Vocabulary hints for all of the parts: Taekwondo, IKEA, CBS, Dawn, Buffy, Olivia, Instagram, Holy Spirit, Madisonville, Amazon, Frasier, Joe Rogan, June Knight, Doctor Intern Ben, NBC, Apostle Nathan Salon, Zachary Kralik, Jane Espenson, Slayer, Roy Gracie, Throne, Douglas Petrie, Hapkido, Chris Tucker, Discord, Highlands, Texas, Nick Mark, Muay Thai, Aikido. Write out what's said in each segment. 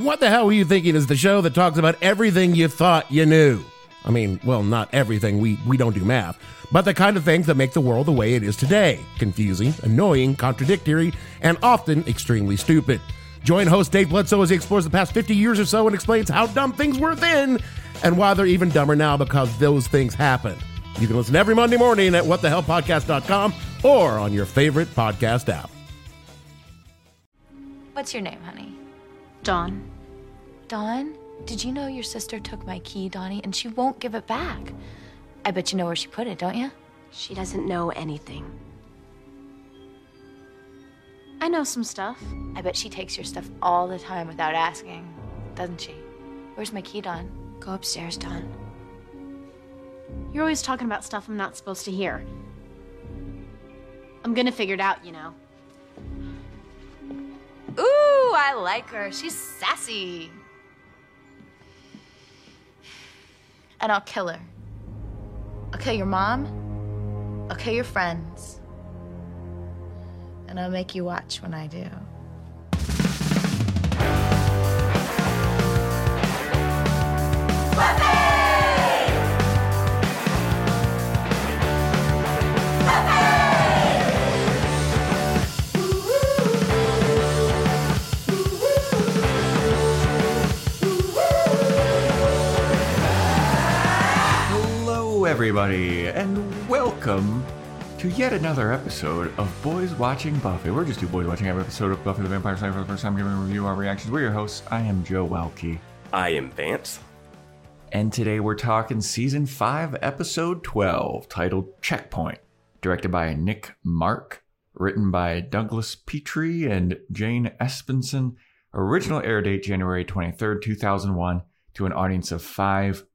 What the hell were you thinking is the show that talks about everything you thought you knew. I mean, well, not everything. We don't do math. But the kind of things that make the world the way it is today. Confusing, annoying, contradictory, and often extremely stupid. Join host Dave Bledsoe as he explores the past 50 years or so and explains how dumb things were then and why they're even dumber now because those things happen. You can listen every Monday morning at whatthehellpodcast.com or on your favorite podcast app. What's your name, honey? Dawn. Dawn? Did you know your sister took my key, Donnie, and she won't give it back? I bet you know where she put it, don't you? She doesn't know anything. I know some stuff. I bet she takes your stuff all the time without asking, doesn't she? Where's my key, Dawn? Go upstairs, Dawn. You're always talking about stuff I'm not supposed to hear. I'm gonna figure it out, you know. Ooh, I like her. She's sassy. And I'll kill her. I'll kill your mom. I'll kill your friends. And I'll make you watch when I do. Buffy! Everybody, and welcome to yet another episode of Boys Watching Buffy. We're just two boys watching every episode of Buffy the Vampire Slayer for the first time, giving a review, our reactions. We're your hosts. I am Joe Welke. I am Vance. And today we're talking Season 5, Episode 12, titled Checkpoint, directed by Nick Mark, written by Douglas Petrie and Jane Espenson. Original air date January 23rd, 2001, to an audience of 5.01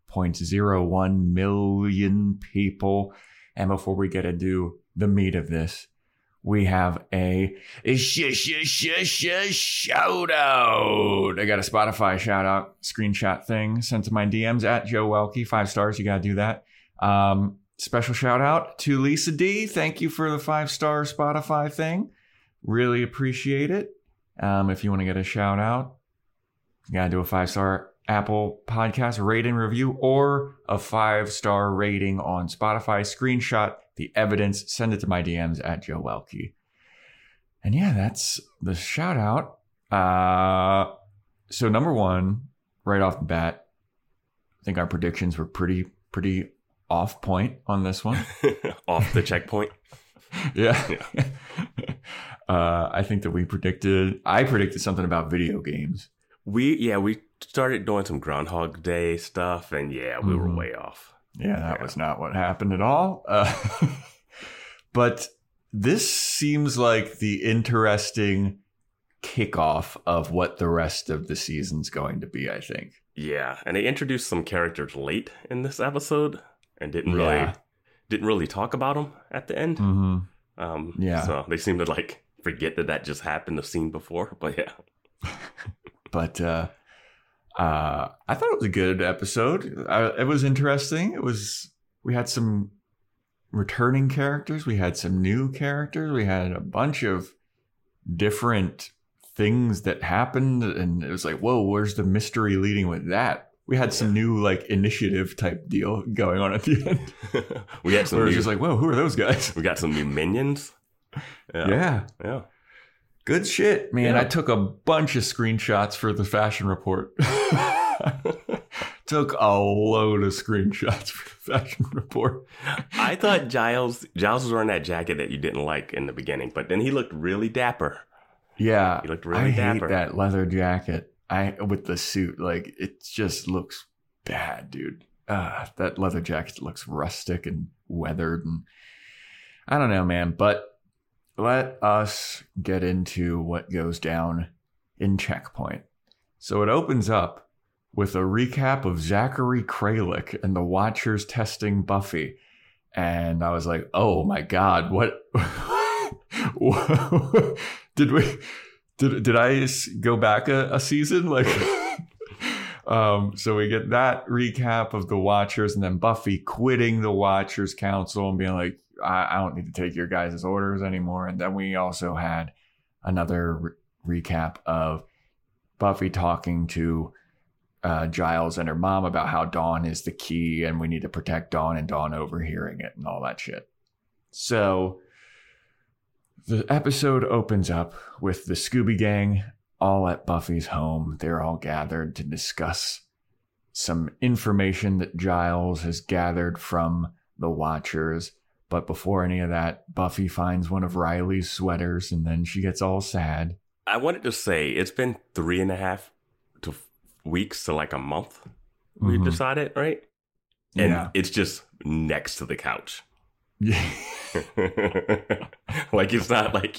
million people. And before we get into the meat of this, we have a shout out. I got a Spotify shout out screenshot thing sent to my DMs at Joe Welke. 5 stars. You got to do that. Special shout out to Lisa D. Thank you for the 5-star Spotify thing. Really appreciate it. If you want to get a shout out, you got to do a 5-star Apple Podcast rating review or a 5-star rating on Spotify. Screenshot the evidence, send it to my DMs at Joe Welke. And yeah, that's the shout out. So number one, right off the bat, I think our predictions were pretty off point on this one. Off the checkpoint. Yeah. I think that I predicted something about video games. We started doing some Groundhog Day stuff, and we were way off. That was not what happened at all. But this seems like the interesting kickoff of what the rest of the season's going to be, I think. Yeah, and they introduced some characters late in this episode and didn't really talk about them at the end. Mm-hmm. So they seem to forget that just happened, the scene before, but yeah. But I thought it was a good episode. It was interesting. We had some returning characters. We had some new characters. We had a bunch of different things that happened. And it was whoa, where's the mystery leading with that? We had some new initiative type deal going on at the end. We had some. It was just whoa, who are those guys? We got some new minions. Yeah. Good shit, man. Yeah. I took a bunch of screenshots for the fashion report. Took a load of screenshots for the fashion report. I thought Giles was wearing that jacket that you didn't like in the beginning, but then he looked really dapper. Yeah. He looked really dapper. I hate that leather jacket with the suit. It just looks bad, dude. That leather jacket looks rustic and weathered. And I don't know, man, but... let us get into what goes down in Checkpoint. So it opens up with a recap of Zachary Kralik and the Watchers testing Buffy. And I was like, oh my God, what? Did I go back a season? So we get that recap of the Watchers and then Buffy quitting the Watchers Council and being like, I don't need to take your guys' orders anymore. And then we also had another recap of Buffy talking to Giles and her mom about how Dawn is the key and we need to protect Dawn, and Dawn overhearing it and all that shit. So the episode opens up with the Scooby Gang all at Buffy's home. They're all gathered to discuss some information that Giles has gathered from the Watchers. But before any of that, Buffy finds one of Riley's sweaters and then she gets all sad. I wanted to say it's been 3.5 weeks to like a month. Mm-hmm. We've decided, right? And it's just next to the couch. Yeah. Like it's not like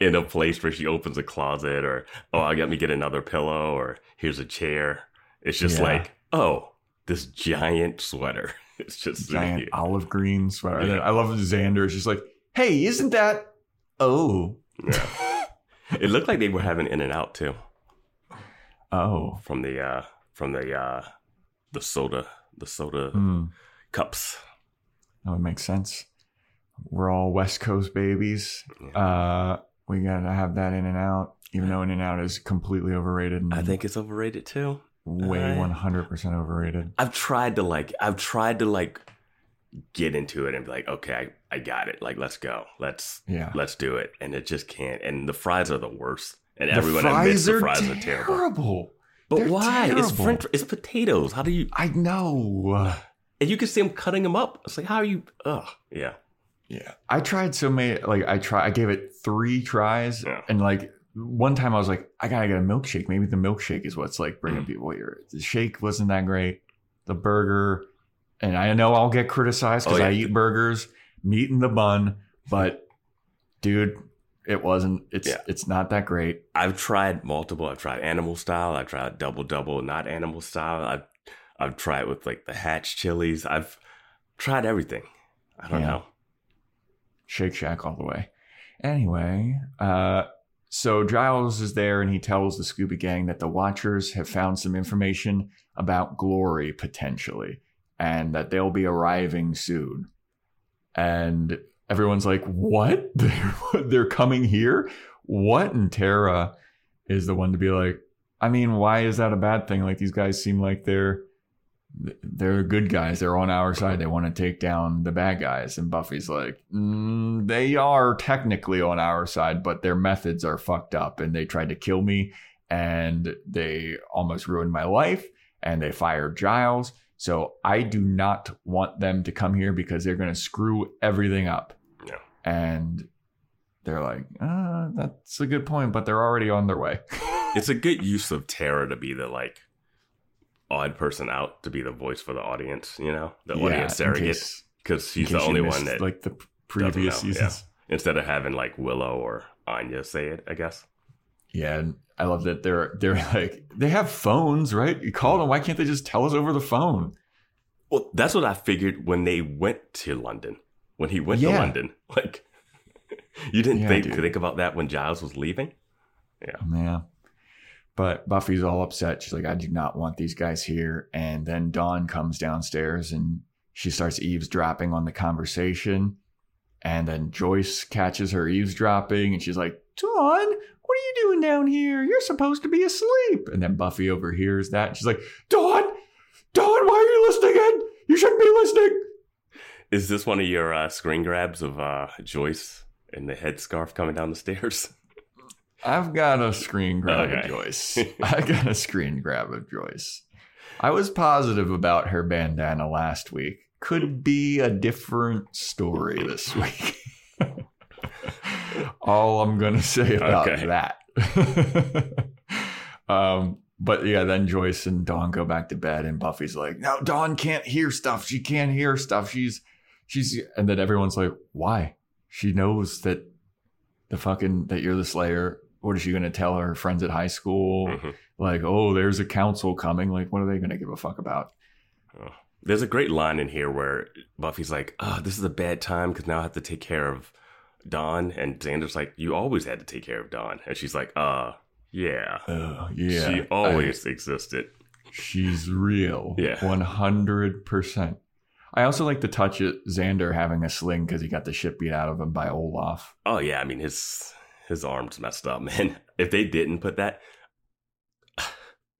in a place where she opens a closet or, oh, I got me get another pillow or here's a chair. It's just like, oh, this giant sweater. It's just giant olive green sweater. Yeah. I love Xander. It's just like, hey, isn't that? Oh, yeah. It looked like they were having In-N-Out too. Oh, from the soda cups. That would make sense. We're all West Coast babies. Yeah. We gotta have that In-N-Out, even though In-N-Out is completely overrated. I think it's overrated too. Way 100% overrated. I've tried to get into it and be like, okay, I got it. Like, let's go. Let's do it. And it just can't. And the fries are the worst. And everyone admits the fries are terrible. But they're why? Terrible. It's French. It's potatoes. How do you? I know. And you can see them cutting them up. It's like, how are you? Ugh. Yeah. Yeah. I tried so many. Like, I gave it 3 tries, and like. One time I was like, I gotta get a milkshake. Maybe the milkshake is what's like bringing people here. The shake wasn't that great. The burger, and I know I'll get criticized because I eat burgers, meat in the bun, but dude, it wasn't. It's not that great. I've tried multiple. I've tried animal style. I've tried double, not animal style. I've tried with like the Hatch chilies. I've tried everything. I don't know. Shake Shack all the way. Anyway, so Giles is there and he tells the Scooby Gang that the Watchers have found some information about Glory potentially and that they'll be arriving soon. And everyone's like, what? They're coming here? What? And Tara is the one to be like, I mean, why is that a bad thing? Like, these guys seem like they're good guys. They're on our side. They want to take down the bad guys. And Buffy's like, they are technically on our side, but their methods are fucked up. And they tried to kill me and they almost ruined my life and they fired Giles. So I do not want them to come here because they're going to screw everything up. Yeah. And they're like, that's a good point, but they're already on their way. It's a good use of Tara to be the like, odd person out to be the voice for the audience, you know, the audience surrogate, because she's the only one that like the previous seasons. Yeah. Instead of having like Willow or Anya say it, I guess. Yeah, and I love that they're like, they have phones, right? You call them. Why can't they just tell us over the phone? Well, that's what I figured when they went to London. When he went to London, like you didn't think about that when Giles was leaving. Yeah. But Buffy's all upset. She's like, I do not want these guys here. And then Dawn comes downstairs and she starts eavesdropping on the conversation. And then Joyce catches her eavesdropping and she's like, Dawn, what are you doing down here? You're supposed to be asleep. And then Buffy overhears that. And she's like, Dawn, why are you listening in? You shouldn't be listening. Is this one of your screen grabs of Joyce in the headscarf coming down the stairs? I've got a screen grab of Joyce. I was positive about her bandana last week. Could be a different story this week. All I'm going to say about that. But yeah, then Joyce and Dawn go back to bed and Buffy's like, no, Dawn can't hear stuff. She can't hear stuff. She's, and then everyone's like, why? She knows that you're the Slayer. What is she going to tell her friends at high school? Mm-hmm. Like, oh, there's a council coming. Like, what are they going to give a fuck about? Oh. There's a great line in here where Buffy's like, oh, this is a bad time because now I have to take care of Dawn. And Xander's like, you always had to take care of Dawn. And she's like, yeah. Yeah. She always existed. She's real. Yeah. 100%. I also like to touch it, Xander having a sling because he got the shit beat out of him by Olaf. Oh, yeah. I mean, his arm's messed up, man. If they didn't put that,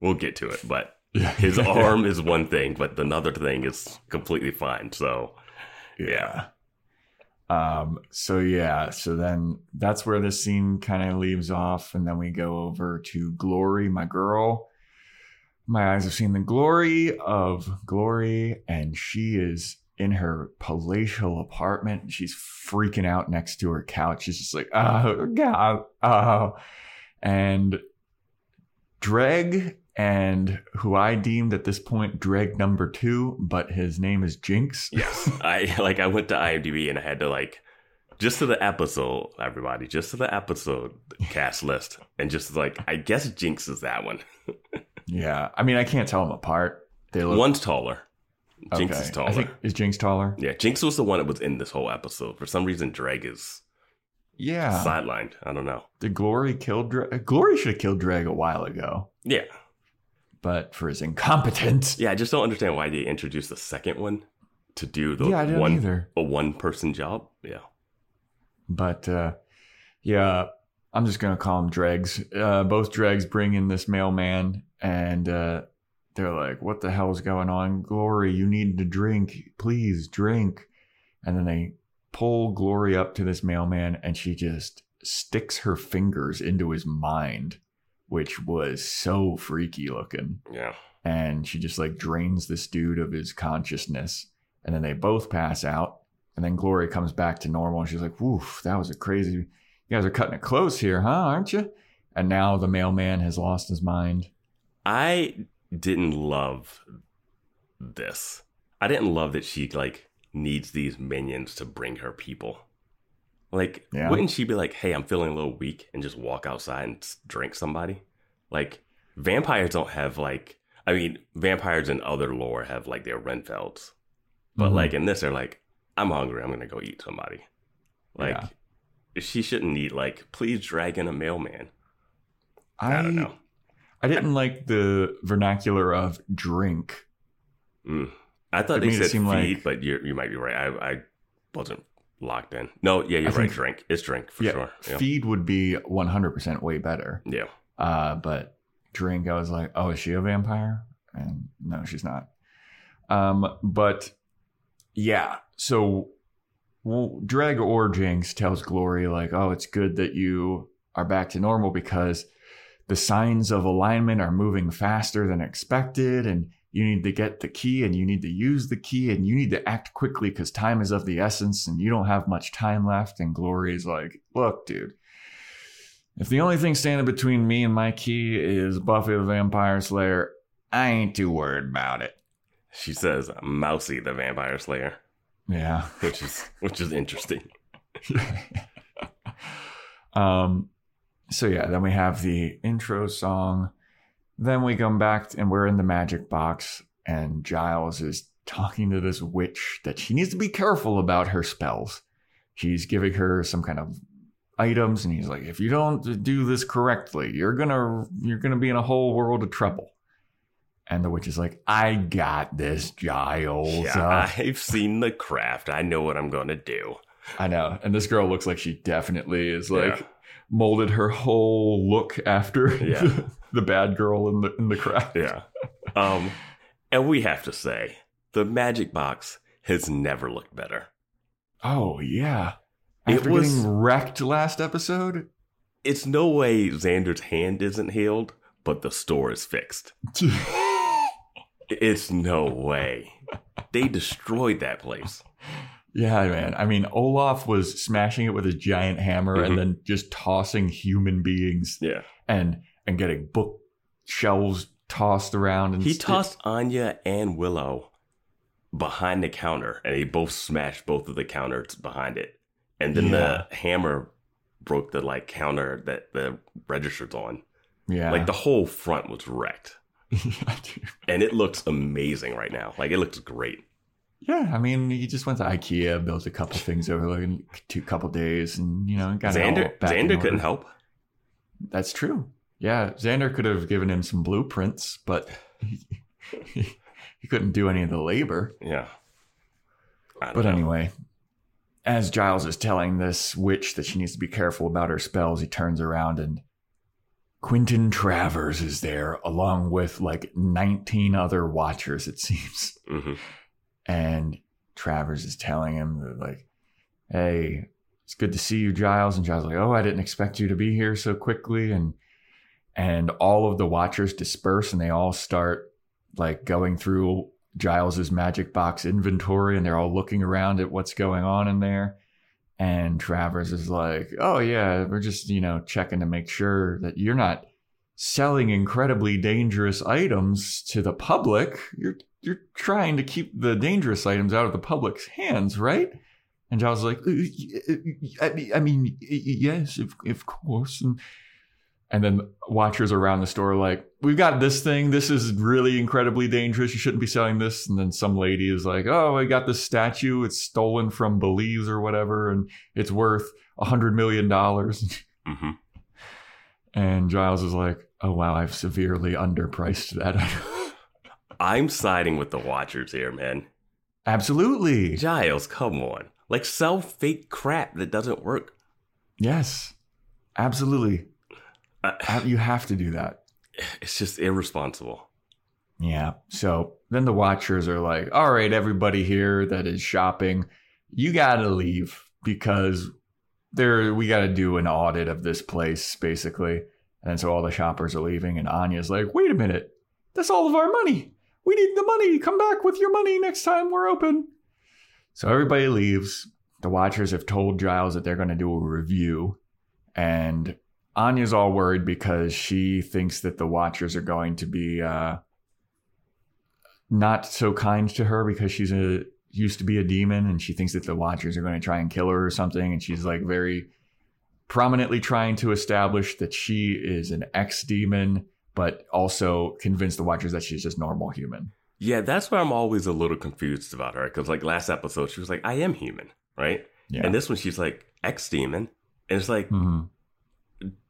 We'll get to it, but his arm is one thing, but the other thing is completely fine. So, yeah. So then that's where this scene kind of leaves off. And then we go over to Glory, my girl. My eyes have seen the glory of Glory, and she is in her palatial apartment. She's freaking out next to her couch. She's just like, oh, God. Oh. And Dreg, and who I deemed at this point Dreg number 2, but his name is Jinx. Yes. I went to IMDb and I had to just to the episode cast list, and just I guess Jinx is that one. Yeah. I mean, I can't tell them apart. One's taller. Jinx is taller. Is Jinx taller? Yeah. Jinx was the one that was in this whole episode. For some reason, Dreg is sidelined. I don't know. Did Glory kill Dreg? Glory should have killed Dreg a while ago. Yeah. But for his incompetence. Yeah, I just don't understand why they introduced the second one to do the a one-person job. Yeah. But, I'm just going to call them Dregs. Both Dregs bring in this mailman, and they're like, what the hell is going on? Glory, you need to drink. Please drink. And then they pull Glory up to this mailman, and she just sticks her fingers into his mind, which was so freaky looking. Yeah. And she just drains this dude of his consciousness. And then they both pass out. And then Glory comes back to normal. And she's like, woof, that was a crazy. You guys are cutting it close here, huh? Aren't you? And now the mailman has lost his mind. I didn't love this. I didn't love that she needs these minions to bring her people. Wouldn't she be like, hey, I'm feeling a little weak, and just walk outside and drink somebody? Vampires don't have, vampires in other lore have, their Renfelds. But, mm-hmm. In this, they're I'm hungry. I'm going to go eat somebody. She shouldn't need, please drag in a mailman. I don't know. I didn't like the vernacular of drink. Mm. I thought they said feed, but you might be right. I wasn't locked in. No, yeah, you're right. Drink. It's drink for sure. Yeah. Feed would be 100% way better. Yeah. But drink, I was like, oh, is she a vampire? And no, she's not. But yeah, so Dreg or Jinx tells Glory oh, it's good that you are back to normal because the signs of alignment are moving faster than expected, and you need to get the key, and you need to use the key, and you need to act quickly because time is of the essence and you don't have much time left. And Glory is look, dude, if the only thing standing between me and my key is Buffy the Vampire Slayer, I ain't too worried about it. She says Mousy the Vampire Slayer. Yeah. Which is interesting. Then we have the intro song. Then we come back and we're in the magic box, and Giles is talking to this witch that she needs to be careful about her spells. She's giving her some kind of items, and he's like, if you don't do this correctly, you're gonna be in a whole world of trouble. And the witch is like, I got this, Giles. Yeah, I've seen the craft. I know what I'm going to do. I know. And this girl looks like she definitely is molded her whole look after the bad girl in the craft. Yeah. And we have to say, the magic box has never looked better. Oh, yeah. After getting wrecked last episode? It's no way Xander's hand isn't healed, but the store is fixed. It's no way. They destroyed that place. Yeah, man. I mean, Olaf was smashing it with his giant hammer, mm-hmm. and then just tossing human beings. Yeah. And getting book shelves tossed around. And he tossed Anya and Willow behind the counter, and they both smashed both of the counters behind it. And then the hammer broke the counter that the register's on. Yeah. The whole front was wrecked. And it looks amazing right now. It looks great. Yeah, I mean, he just went to IKEA, built a couple things over a couple days, and got Xander couldn't help. That's true. Yeah, Xander could have given him some blueprints, but he couldn't do any of the labor. Yeah. Anyway, as Giles is telling this witch that she needs to be careful about her spells, he turns around and Quentin Travers is there along with like 19 other Watchers, it seems. Mm-hmm. And Travers is telling him like, hey, it's good to see you, Giles. And Giles is like, oh, I didn't expect you to be here so quickly. And all of the Watchers disperse and they all start like going through Giles's magic box inventory and they're all looking around at what's going on in there. And Travers is like, oh, yeah, we're just, you know, checking to make sure that you're not selling incredibly dangerous items to the public. You're trying to keep the dangerous items out of the public's hands, right? And Giles is like, I mean, yes, of course. And then Watchers around the store are like, we've got this thing. This is really incredibly dangerous. You shouldn't be selling this. And then some lady is like, oh, I got this statue. It's stolen from Belize or whatever. And it's worth $100 million. Mm-hmm. And Giles is like, oh, wow, I've severely underpriced that. I'm siding with the Watchers here, man. Absolutely. Giles, come on. Like, sell fake crap that doesn't work. Yes, absolutely. You have to do that. It's just irresponsible. Yeah. So then the Watchers are like, all right, everybody here that is shopping, you got to leave because we got to do an audit of this place, basically. And so all the shoppers are leaving. And Anya's like, wait a minute. That's all of our money. We need the money. Come back with your money next time we're open. So everybody leaves. The Watchers have told Giles that they're going to do a review. And Anya's all worried because she thinks that the Watchers are going to be not so kind to her because she's used to be a demon and she thinks that the Watchers are going to try and kill her or something. And she's like very prominently trying to establish that she is an ex-demon, but also convince the Watchers that she's just normal human. Yeah, that's why I'm always a little confused about her because like last episode, she was like, I am human, right? Yeah. And this one, she's like, ex-demon. And it's like... Mm-hmm.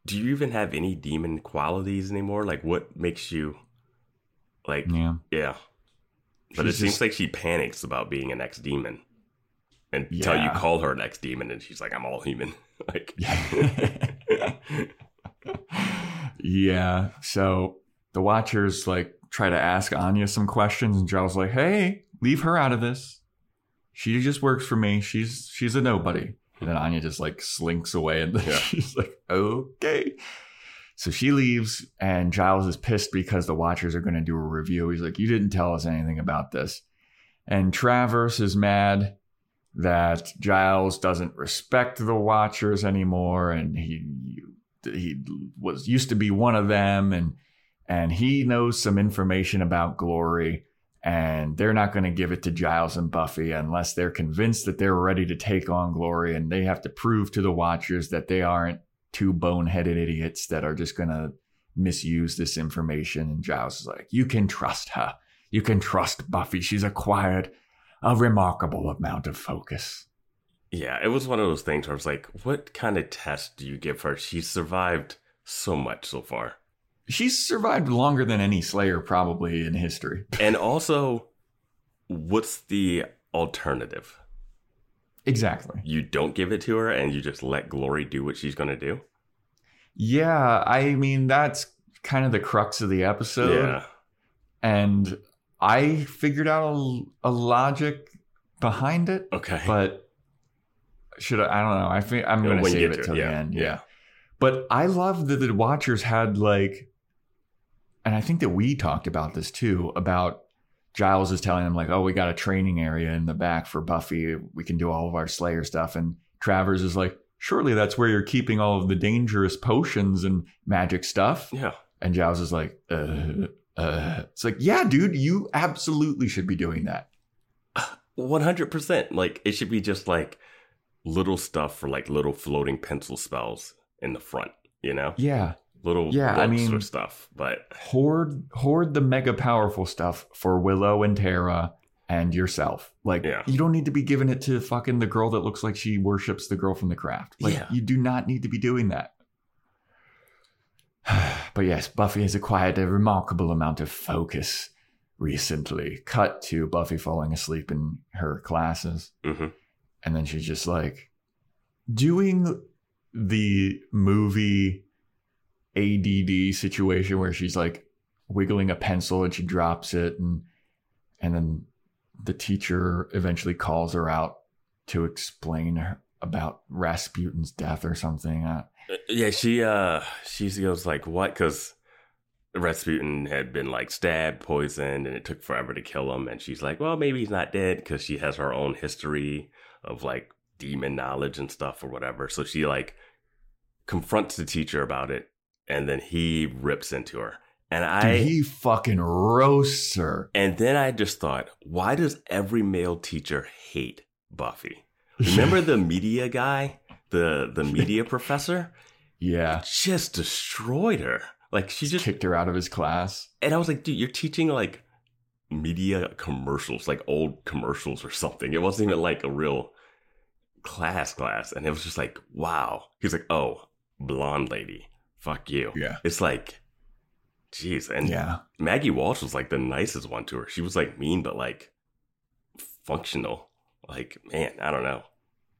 Do you even have any demon qualities anymore? Like, what makes you, like, yeah. But she's seems like she panics about being an ex-demon until you call her an ex-demon, and she's like, "I'm all human." Like, yeah. So the Watchers like try to ask Anya some questions, and Giles like, "Hey, leave her out of this. She just works for me. She's a nobody." And then Anya just like slinks away and she's like, okay. So she leaves and Giles is pissed because the Watchers are going to do a review. He's like, you didn't tell us anything about this. And Travers is mad that Giles doesn't respect the Watchers anymore. And he was used to be one of them. And he knows some information about Glory. And they're not going to give it to Giles and Buffy unless they're convinced that they're ready to take on Glory. And they have to prove to the Watchers that they aren't two boneheaded idiots that are just going to misuse this information. And Giles is like, you can trust her. You can trust Buffy. She's acquired a remarkable amount of focus. Yeah, it was one of those things where I was like, what kind of test do you give her? She's survived so much so far. She's survived longer than any Slayer probably in history. And also, what's the alternative? Exactly. You don't give it to her and you just let Glory do what she's going to do? Yeah, I mean, that's kind of the crux of the episode. Yeah. And I figured out a logic behind it. Okay. But should I don't know. I'm going to save it till the end. Yeah. But I love that the Watchers had like, and I think that we talked about this too, about Giles is telling them like, oh, we got a training area in the back for Buffy. We can do all of our Slayer stuff. And Travers is like, surely that's where you're keeping all of the dangerous potions and magic stuff. Yeah. And Giles is like, it's like, yeah, dude, you absolutely should be doing that. 100%. Like it should be just like little stuff for like little floating pencil spells. In the front, you know? Yeah. Little I mean, stuff, but... Hoard the mega powerful stuff for Willow and Tara and yourself. Like, you don't need to be giving it to fucking the girl that looks like she worships the girl from The Craft. Like, you do not need to be doing that. But yes, Buffy has acquired a remarkable amount of focus recently. Cut to Buffy falling asleep in her classes. Mm-hmm. And then she's just like, doing... the movie ADD situation where she's like wiggling a pencil and she drops it, and then the teacher eventually calls her out to explain her about Rasputin's death or something. Yeah, she goes like, what? Because Rasputin had been like stabbed, poisoned, and it took forever to kill him. And she's like, well, maybe he's not dead, because she has her own history of like demon knowledge and stuff or whatever. So she like confronts the teacher about it, and then he rips into her. And he fucking roasts her. And then I just thought, why does every male teacher hate Buffy? Remember the media guy, the media professor? Yeah. He just destroyed her. Like, she just kicked her out of his class. And I was like, dude, you're teaching like media commercials, like old commercials or something. It wasn't even like a real class. And it was just like, wow. He's like, oh, blonde lady. Fuck you. Yeah. It's like, jeez. And yeah. Maggie Walsh was like the nicest one to her. She was like mean, but like functional. Like, man, I don't know.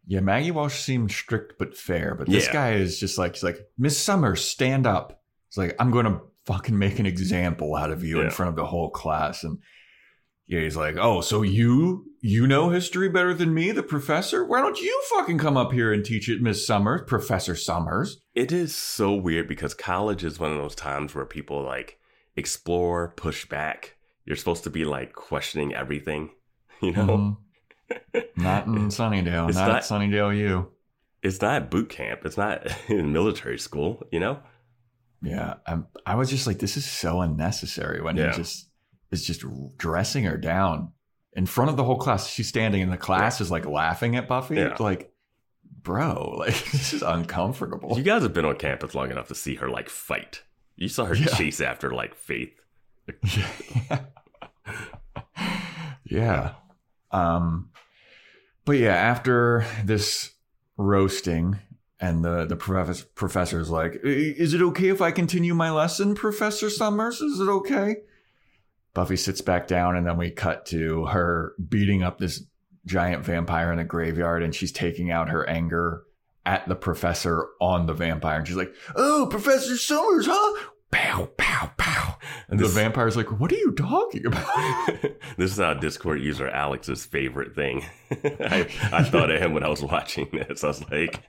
Yeah, Maggie Walsh seemed strict but fair. But this guy is just like, he's like, Miss Summers, stand up. He's like, I'm going to fucking make an example out of you in front of the whole class. And yeah, he's like, oh, so you know history better than me, the professor? Why don't you fucking come up here and teach it, Miss Summers, Professor Summers? It is so weird because college is one of those times where people like explore, push back. You're supposed to be like questioning everything, you know? Mm-hmm. Not in Sunnydale. Not Sunnydale U. It's not boot camp. It's not in military school, you know? Yeah. I was just like, this is so unnecessary when he just is just dressing her down in front of the whole class. She's standing and the class is like laughing at Buffy. Yeah. Like, bro, like this is uncomfortable. You guys have been on campus long enough to see her like fight. You saw her chase after like Faith. Yeah. But yeah, after this roasting and the professor's like, is it okay if I continue my lesson, Professor Summers? Is it okay? Buffy sits back down, and then we cut to her beating up this giant vampire in a graveyard, and she's taking out her anger at the professor on the vampire. And she's like, oh, Professor Summers, huh? Pow, pow, pow. And the vampire's like, what are you talking about? This is our Discord user Alex's favorite thing. I thought of him when I was watching this. I was like,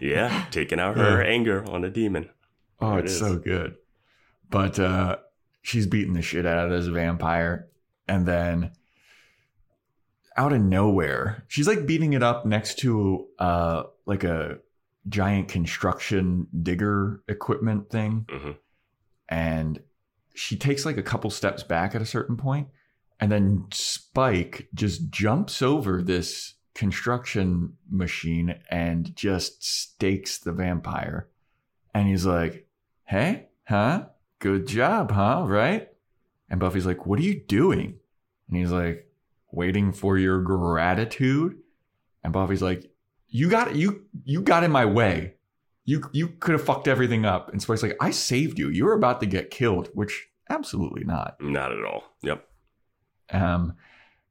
yeah, taking out her anger on a demon. Oh, it's so good. But she's beating the shit out of this vampire. And then out of nowhere, she's like beating it up next to like a giant construction digger equipment thing. Mm-hmm. And she takes like a couple steps back at a certain point, and then Spike just jumps over this construction machine and just stakes the vampire. And he's like, hey, huh? Good job, huh? Right? And Buffy's like, what are you doing? And he's like, waiting for your gratitude. And Buffy's like, you got in my way. You could have fucked everything up. And Spike's like, I saved you. You were about to get killed, which absolutely not. Not at all. Yep. And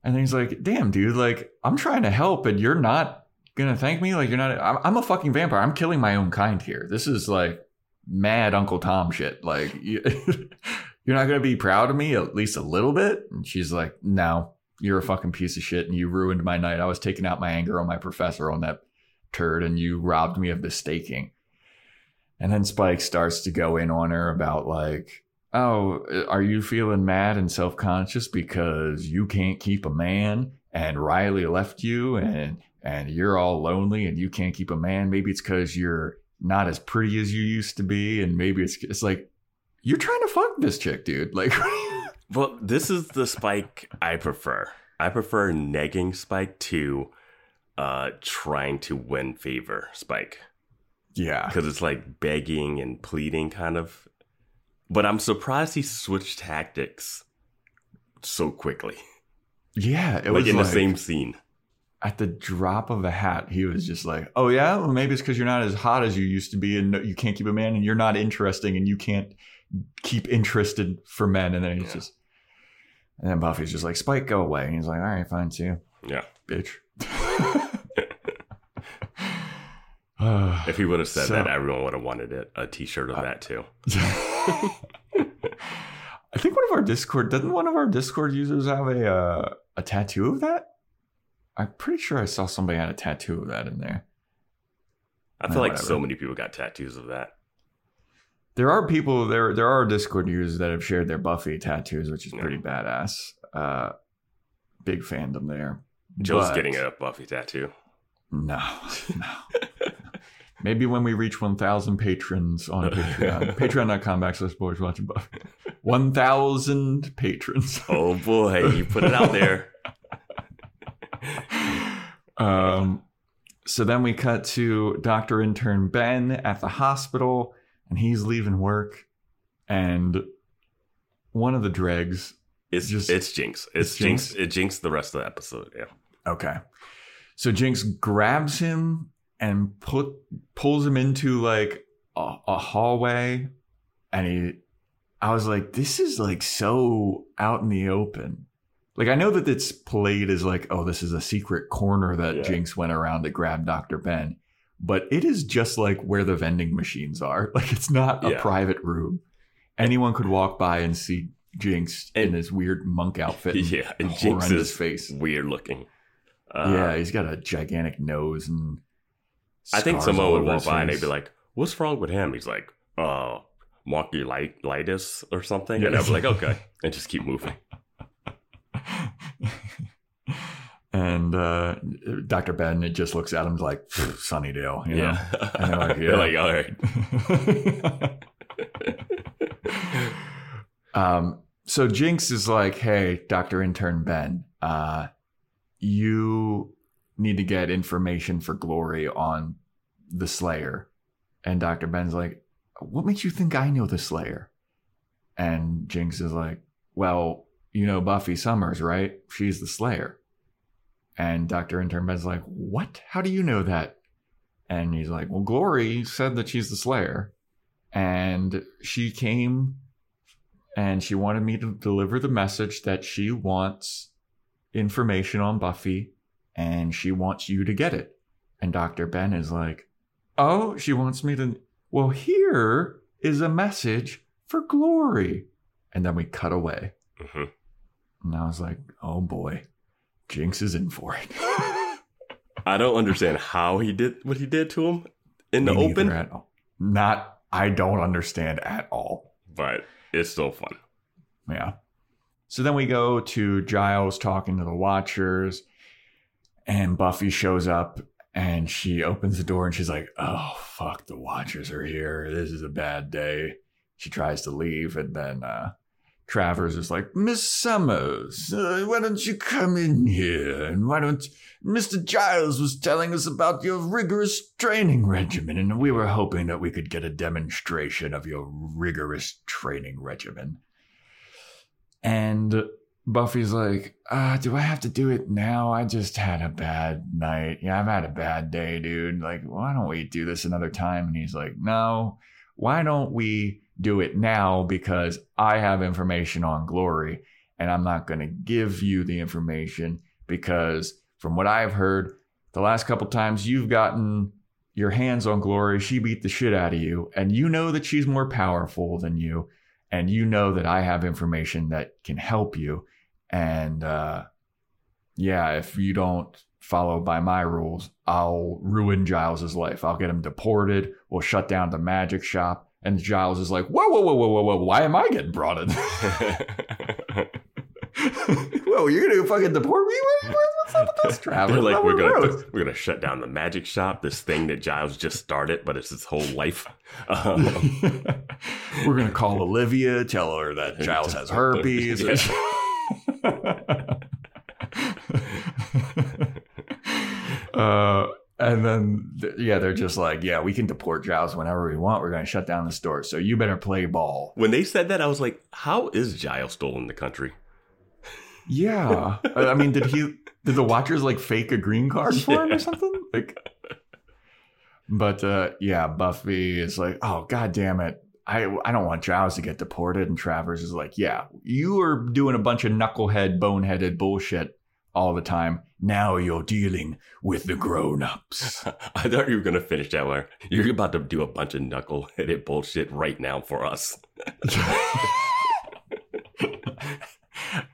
then he's like, damn, dude, like, I'm trying to help and you're not going to thank me? Like, you're not, I'm a fucking vampire. I'm killing my own kind here. This is like mad Uncle Tom shit. Like, you're not going to be proud of me at least a little bit? And she's like, no, you're a fucking piece of shit and you ruined my night. I was taking out my anger on my professor on that turd and you robbed me of the staking. And then Spike starts to go in on her about like, oh, are you feeling mad and self-conscious because you can't keep a man and Riley left you and you're all lonely and you can't keep a man? Maybe it's because you're not as pretty as you used to be. And maybe it's like, you're trying to fuck this chick, dude. Like, well, this is the Spike I prefer. I prefer negging Spike to trying to win favor Spike. Yeah. Because it's like begging and pleading kind of. But I'm surprised he switched tactics so quickly. Yeah. It was in the same scene. At the drop of a hat, he was just like, oh, yeah, well, maybe it's because you're not as hot as you used to be and you can't keep a man and you're not interesting and you can't keep interested for men. And then he's just. And then Buffy's just like, Spike, go away. And he's like, all right, fine, see you. Yeah. Bitch. If he would have said that, everyone would have wanted it, a t-shirt of that too. I think one of our Discord, doesn't one of our Discord users have a tattoo of that? I'm pretty sure I saw somebody had a tattoo of that in there. I feel like whatever. So many people got tattoos of that. There are people, there are Discord users that have shared their Buffy tattoos, which is pretty badass. Big fandom there. Joe's getting a Buffy tattoo. No. Maybe when we reach 1,000 patrons on Patreon. Patreon.com/boyswatchingbuffy. 1,000 patrons. Oh boy, you put it out there. So then we cut to Dr. Intern Ben at the hospital, and he's leaving work, and one of the dregs it's Jinx. It Jinx the rest of the episode, yeah. Okay. So Jinx grabs him and pulls him into like a hallway, and I was like, this is like so out in the open. Like, I know that it's played as like, oh, this is a secret corner that Jinx went around to grab Dr. Ben. But it is just like where the vending machines are. Like, it's not a private room. Anyone could walk by and see Jinx in this weird monk outfit. Yeah, and Jinx is face. Weird looking. Yeah, he's got a gigantic nose. And I think someone would walk by and they'd be like, what's wrong with him? He's like, monoculitis or something. Yeah. And I'd be like, okay. And just keep moving. And Dr. Ben, it just looks at him like Sunnydale, you know? And they're like, all right. So Jinx is like, hey, Dr. Intern Ben, you need to get information for Glory on the Slayer. And Dr. Ben's like, what makes you think I know the Slayer? And Jinx is like, well, you know Buffy Summers, right? She's the Slayer. And Dr. Intern Ben's like, what? How do you know that? And he's like, well, Glory said that she's the Slayer. And she came and she wanted me to deliver the message that she wants information on Buffy. And she wants you to get it. And Dr. Ben is like, oh, she wants me to. Well, here is a message for Glory. And then we cut away. Mm-hmm. And I was like, oh, boy. Jinx is in for it. I don't understand how he did what he did to him in the open. I don't understand at all. But it's still fun. Yeah. So then we go to Giles talking to the Watchers, and Buffy shows up and she opens the door and she's like, oh, fuck, the Watchers are here. This is a bad day. She tries to leave, and then Travers is like, Miss Summers, why don't you come in here? And why don't Mr. Giles was telling us about your rigorous training regimen, and we were hoping that we could get a demonstration of your rigorous training regimen. And Buffy's like, do I have to do it now? I just had a bad night. Yeah, I've had a bad day, dude. Like, why don't we do this another time? And he's like, no, why don't we do it now, because I have information on Glory, and I'm not going to give you the information because from what I've heard, the last couple times you've gotten your hands on Glory, she beat the shit out of you, and you know that she's more powerful than you, and you know that I have information that can help you, and if you don't follow by my rules, I'll ruin Giles's life. I'll get him deported. We'll shut down the magic shop. And Giles is like, whoa, why am I getting brought in? Whoa, you're going to fucking deport me? What's up with this, Travers? They're like, we're gonna shut down the magic shop, this thing that Giles just started, but it's his whole life. We're going to call Olivia, tell her that Giles has herpes. And then, they're just like, yeah, we can deport Giles whenever we want. We're going to shut down the store. So you better play ball. When they said that, I was like, how is Giles still in the country? Yeah. I mean, did the Watchers like fake a green card for him or something? Like, but Buffy is like, oh, God damn it. I don't want Giles to get deported. And Travers is like, yeah, you are doing a bunch of knucklehead, boneheaded bullshit. all the time. Now you're dealing with the grown-ups. I thought you were going to finish that one. You're about to do a bunch of knuckle-headed bullshit right now for us.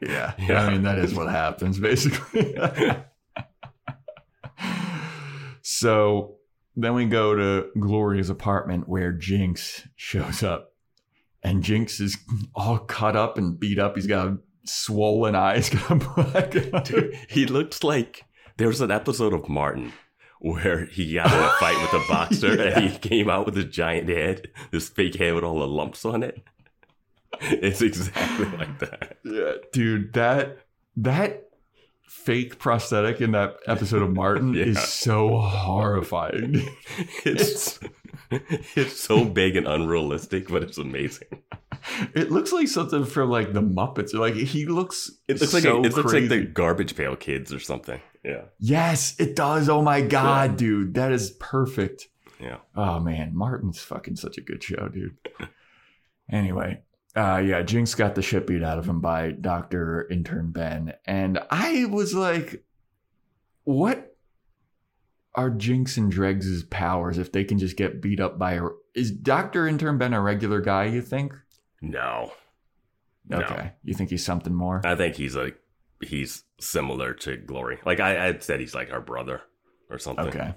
Yeah. I mean, that is what happens, basically. So then we go to Glory's apartment where Jinx shows up. And Jinx is all cut up and beat up. He's got swollen eyes. Dude, he looks like there was an episode of Martin where he got in a fight with a boxer and he came out with a giant head, this fake head with all the lumps on it. It's exactly like that. Yeah, dude, that fake prosthetic in that episode of Martin is so horrifying. It's so big and unrealistic, but it's amazing. It looks like something from like the Muppets. Like it looks like the Garbage Pail Kids or something. Yeah. Yes, it does. Oh my god, dude, that is perfect. Yeah. Oh man, Martin's fucking such a good show, dude. Anyway, Jinx got the shit beat out of him by Dr. Intern Ben, and I was like, what are Jinx and Dregs' powers if they can just get beat up by Is Dr. Intern Ben a regular guy, you think? No. Okay. No. You think he's something more? I think he's similar to Glory. Like I said, he's like her brother or something. Okay.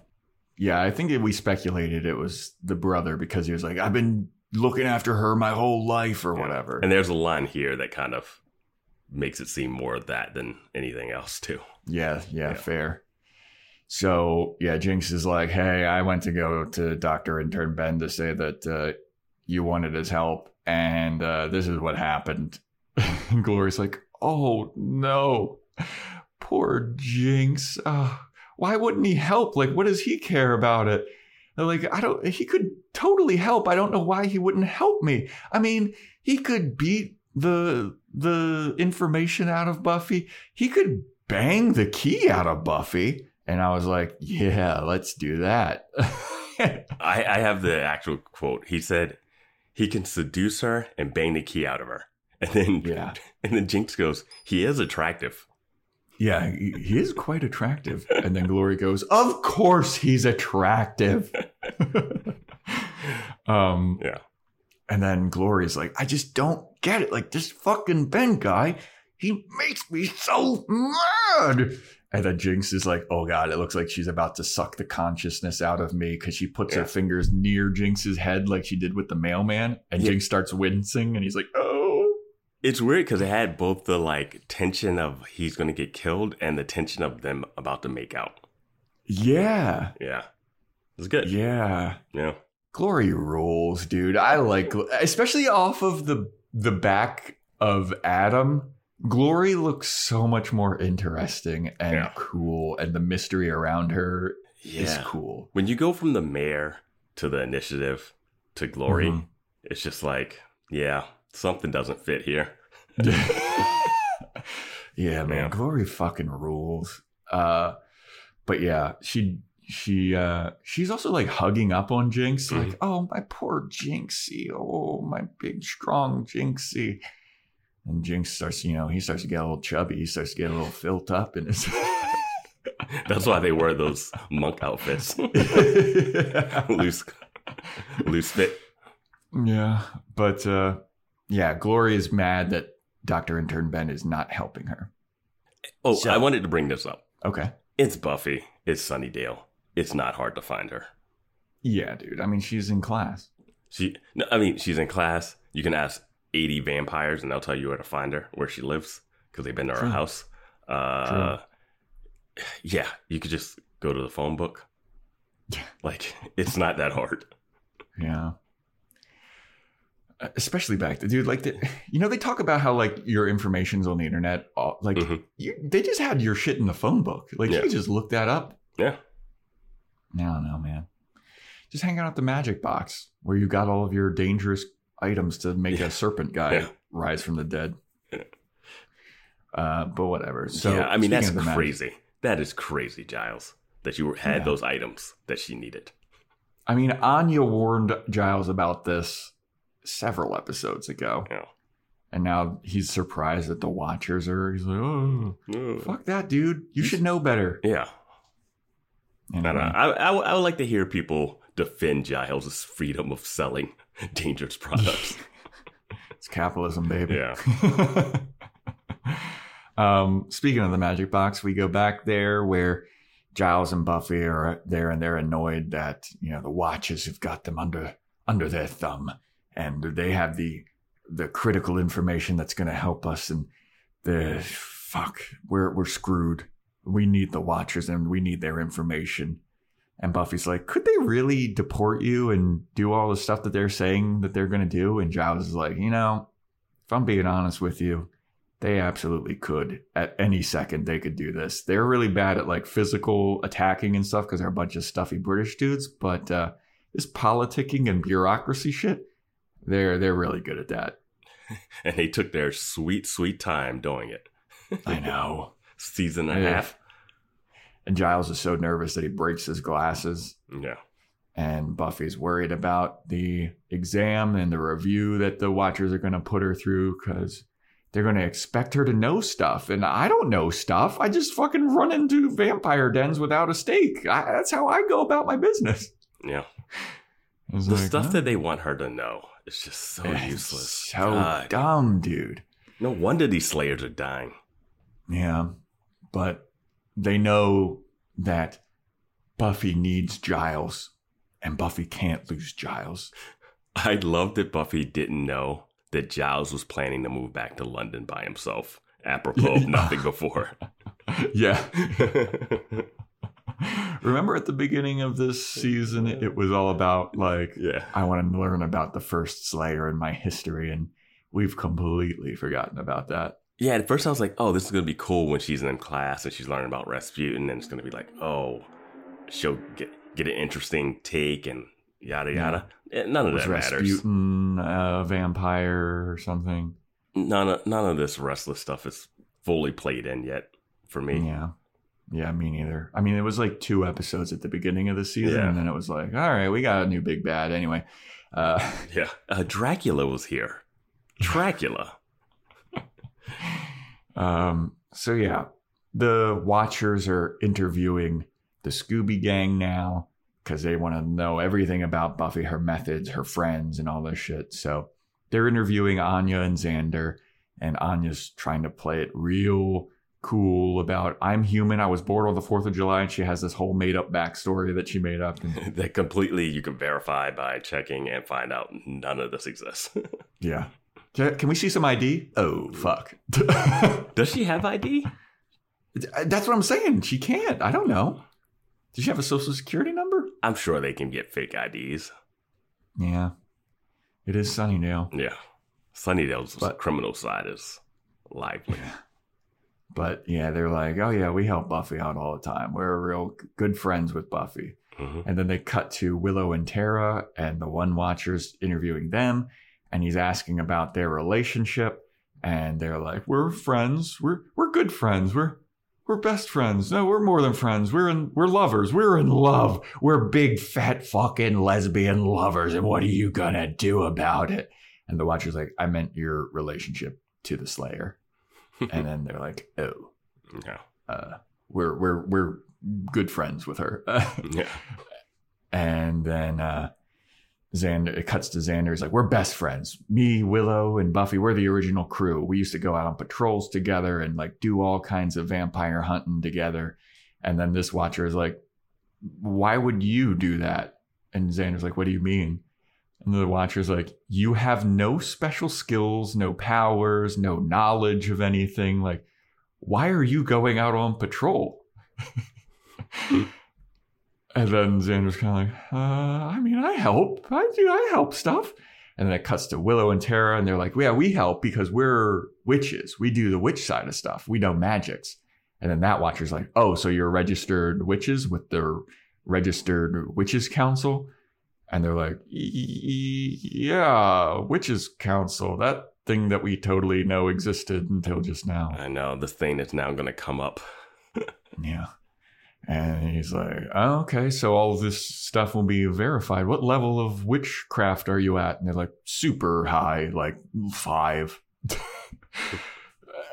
Yeah, I think we speculated it was the brother because he was like, I've been looking after her my whole life or whatever. And there's a line here that kind of makes it seem more of that than anything else too. Yeah. Fair. So, Jinx is like, hey, I went to go to Dr. Intern Ben to say that you wanted his help. And this is what happened. And Glory's like, oh, no, poor Jinx. Why wouldn't he help? Like, what does he care about it? They're like, he could totally help. I don't know why he wouldn't help me. I mean, he could beat the information out of Buffy. He could bang the key out of Buffy. And I was like, yeah, let's do that. I have the actual quote. He said, he can seduce her and bang the key out of her. And then Jinx goes, he is attractive. Yeah, he is quite attractive. And then Glory goes, of course he's attractive. And then Glory's like, I just don't get it. Like this fucking Ben guy, he makes me so mad. And then Jinx is like, oh, God, it looks like she's about to suck the consciousness out of me because she puts her fingers near Jinx's head like she did with the mailman. And Jinx starts wincing and he's like, oh. It's weird because it had both the like tension of he's going to get killed and the tension of them about to make out. Yeah. Yeah. It was good. Yeah. Yeah. Glory rules, dude. I like, especially off of the back of Adam. Glory looks so much more interesting and cool, and the mystery around her is cool. When you go from the mayor to the initiative to Glory, it's just like, something doesn't fit here. Man, Glory fucking rules. But she's also like hugging up on Jinx, like, oh, my poor Jinxie, oh, my big, strong Jinxie. And Jinx starts, he starts to get a little chubby. He starts to get a little filled up in his. That's why they wear those monk outfits. Loose fit. Yeah. But Glory is mad that Dr. Intern Ben is not helping her. Oh, so, I wanted to bring this up. Okay. It's Buffy. It's Sunnydale. It's not hard to find her. Yeah, dude. I mean, she's in class. She's in class. You can ask 80 vampires and they'll tell you where to find her, where she lives, because they've been to her house. You could just go to the phone book. Like, it's not that hard. Yeah. Especially back then, dude, like, they talk about how, like, your information's on the internet. Like, they just had your shit in the phone book. Like, you could just look that up. Yeah. No, man. Just hang out at the magic box where you got all of your dangerous items to make a serpent guy rise from the dead. But whatever. So I mean, that's crazy. That is crazy, Giles, that you had those items that she needed. I mean, Anya warned Giles about this several episodes ago. And now he's surprised that the Watchers are. He's like, oh, fuck that, dude. You should know better. Yeah. Anyway. I don't know. I would like to hear people defend Giles' freedom of selling dangerous products. It's capitalism, baby. Yeah. Speaking of the magic box, we go back there where Giles and Buffy are there, and they're annoyed that, you know, the Watchers have got them under their thumb, and they have the critical information that's going to help us, and we're screwed. We need the Watchers and we need their information. And Buffy's like, could they really deport you and do all the stuff that they're saying that they're going to do? And Giles is like, you know, if I'm being honest with you, they absolutely could. At any second, they could do this. They're really bad at like physical attacking and stuff because they're a bunch of stuffy British dudes. But this politicking and bureaucracy shit, they're really good at that. And they took their sweet, sweet time doing it. I know. Season and a half. And Giles is so nervous that he breaks his glasses. Yeah. And Buffy's worried about the exam and the review that the Watchers are going to put her through because they're going to expect her to know stuff. And I don't know stuff. I just fucking run into vampire dens without a stake. That's how I go about my business. Yeah. The like, stuff that they want her to know is just so useless. So dumb, dude. No wonder these Slayers are dying. Yeah. But they know that Buffy needs Giles, and Buffy can't lose Giles. I love that Buffy didn't know that Giles was planning to move back to London by himself, apropos of nothing before. Yeah. Remember at the beginning of this season, it was all about, like, I want to learn about the first Slayer in my history, and we've completely forgotten about that. Yeah, at first I was like, oh, this is going to be cool when she's in class and she's learning about Rasputin, and it's going to be like, oh, she'll get an interesting take and yada, yada. Yeah. None of that matters. Was Rasputin a vampire or something? None of this restless stuff is fully played in yet for me. Yeah. Yeah, me neither. I mean, it was like 2 episodes at the beginning of the season, and then it was like, all right, we got a new big bad anyway. Yeah. Dracula was here. Dracula. So yeah, the Watchers are interviewing the Scooby Gang now because they want to know everything about Buffy, her methods, her friends, and all this shit. So they're interviewing Anya and Xander, and Anya's trying to play it real cool about, I'm human, I was born on the 4th of July, and she has this whole made up backstory that she made up. That completely you can verify by checking and find out none of this exists. Yeah. Can we see some ID? Oh, fuck. Does she have ID? That's what I'm saying. She can't. I don't know. Does she have a social security number? I'm sure they can get fake IDs. Yeah. It is Sunnydale. Yeah. Sunnydale's criminal side is lively. Yeah. But, yeah, they're like, oh, yeah, we help Buffy out all the time. We're real good friends with Buffy. Mm-hmm. And then they cut to Willow and Tara and the One Watchers interviewing them. And he's asking about their relationship, and they're like, "We're friends. We're good friends. We're best friends. No, we're more than friends. We're lovers. We're in love. We're big fat fucking lesbian lovers. And what are you gonna do about it?" And the Watcher's like, "I meant your relationship to the Slayer." And then they're like, "Oh, no. We're good friends with her." Yeah. And then. Xander, it cuts to Xander. He's like, we're best friends. Me, Willow, and Buffy, we're the original crew. We used to go out on patrols together and like do all kinds of vampire hunting together. And then this Watcher is like, why would you do that? And Xander's like, what do you mean? And the Watcher's like, you have no special skills, no powers, no knowledge of anything. Like, why are you going out on patrol? And then Xander's kind of like, I mean, I help. I help stuff. And then it cuts to Willow and Tara, and they're like, yeah, we help because we're witches. We do the witch side of stuff. We know magics. And then that Watcher's like, oh, so you're registered witches with the Registered Witches Council? And they're like, yeah, Witches Council. That thing that we totally know existed until just now. I know, this thing that's now going to come up. Yeah. And he's like, oh, okay, so all this stuff will be verified. What level of witchcraft are you at? And they're like, super high, like 5.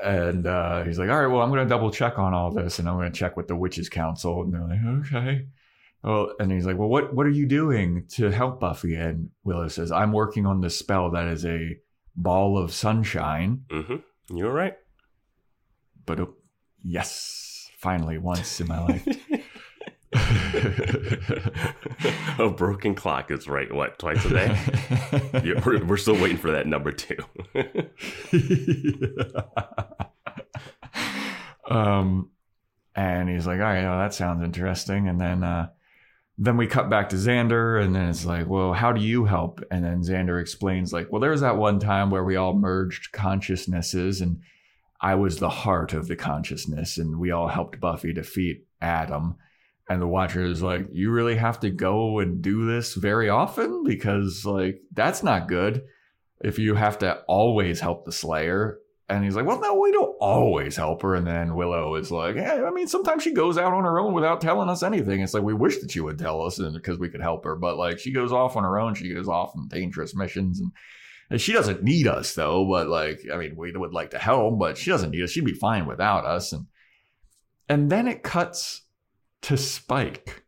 And he's like, all right, well, I'm going to double check on all this, and I'm going to check with the Witches Council. And they're like, okay. Well, and he's like, well, what are you doing to help Buffy? And Willow says, I'm working on this spell that is a ball of sunshine. Mm-hmm. You're right. But yes, finally, once in my life. A broken clock is right, what, twice a day? Yeah, we're still waiting for that number two. And he's like, all right, well, that sounds interesting. And then we cut back to Xander, and then it's like, well, how do you help? And then Xander explains, like, well, there was that one time where we all merged consciousnesses, and I was the heart of the consciousness, and we all helped Buffy defeat Adam. And the Watcher is like, you really have to go and do this very often, because, like, that's not good if you have to always help the Slayer. And he's like, well, no, we don't always help her. And then Willow is like, yeah, I mean, sometimes she goes out on her own without telling us anything. It's like, we wish that you would tell us because we could help her. But, like, she goes off on her own. She goes off on dangerous missions. And she doesn't need us, though. But, like, I mean, we would like to help, but she doesn't need us. She'd be fine without us. And then it cuts to Spike,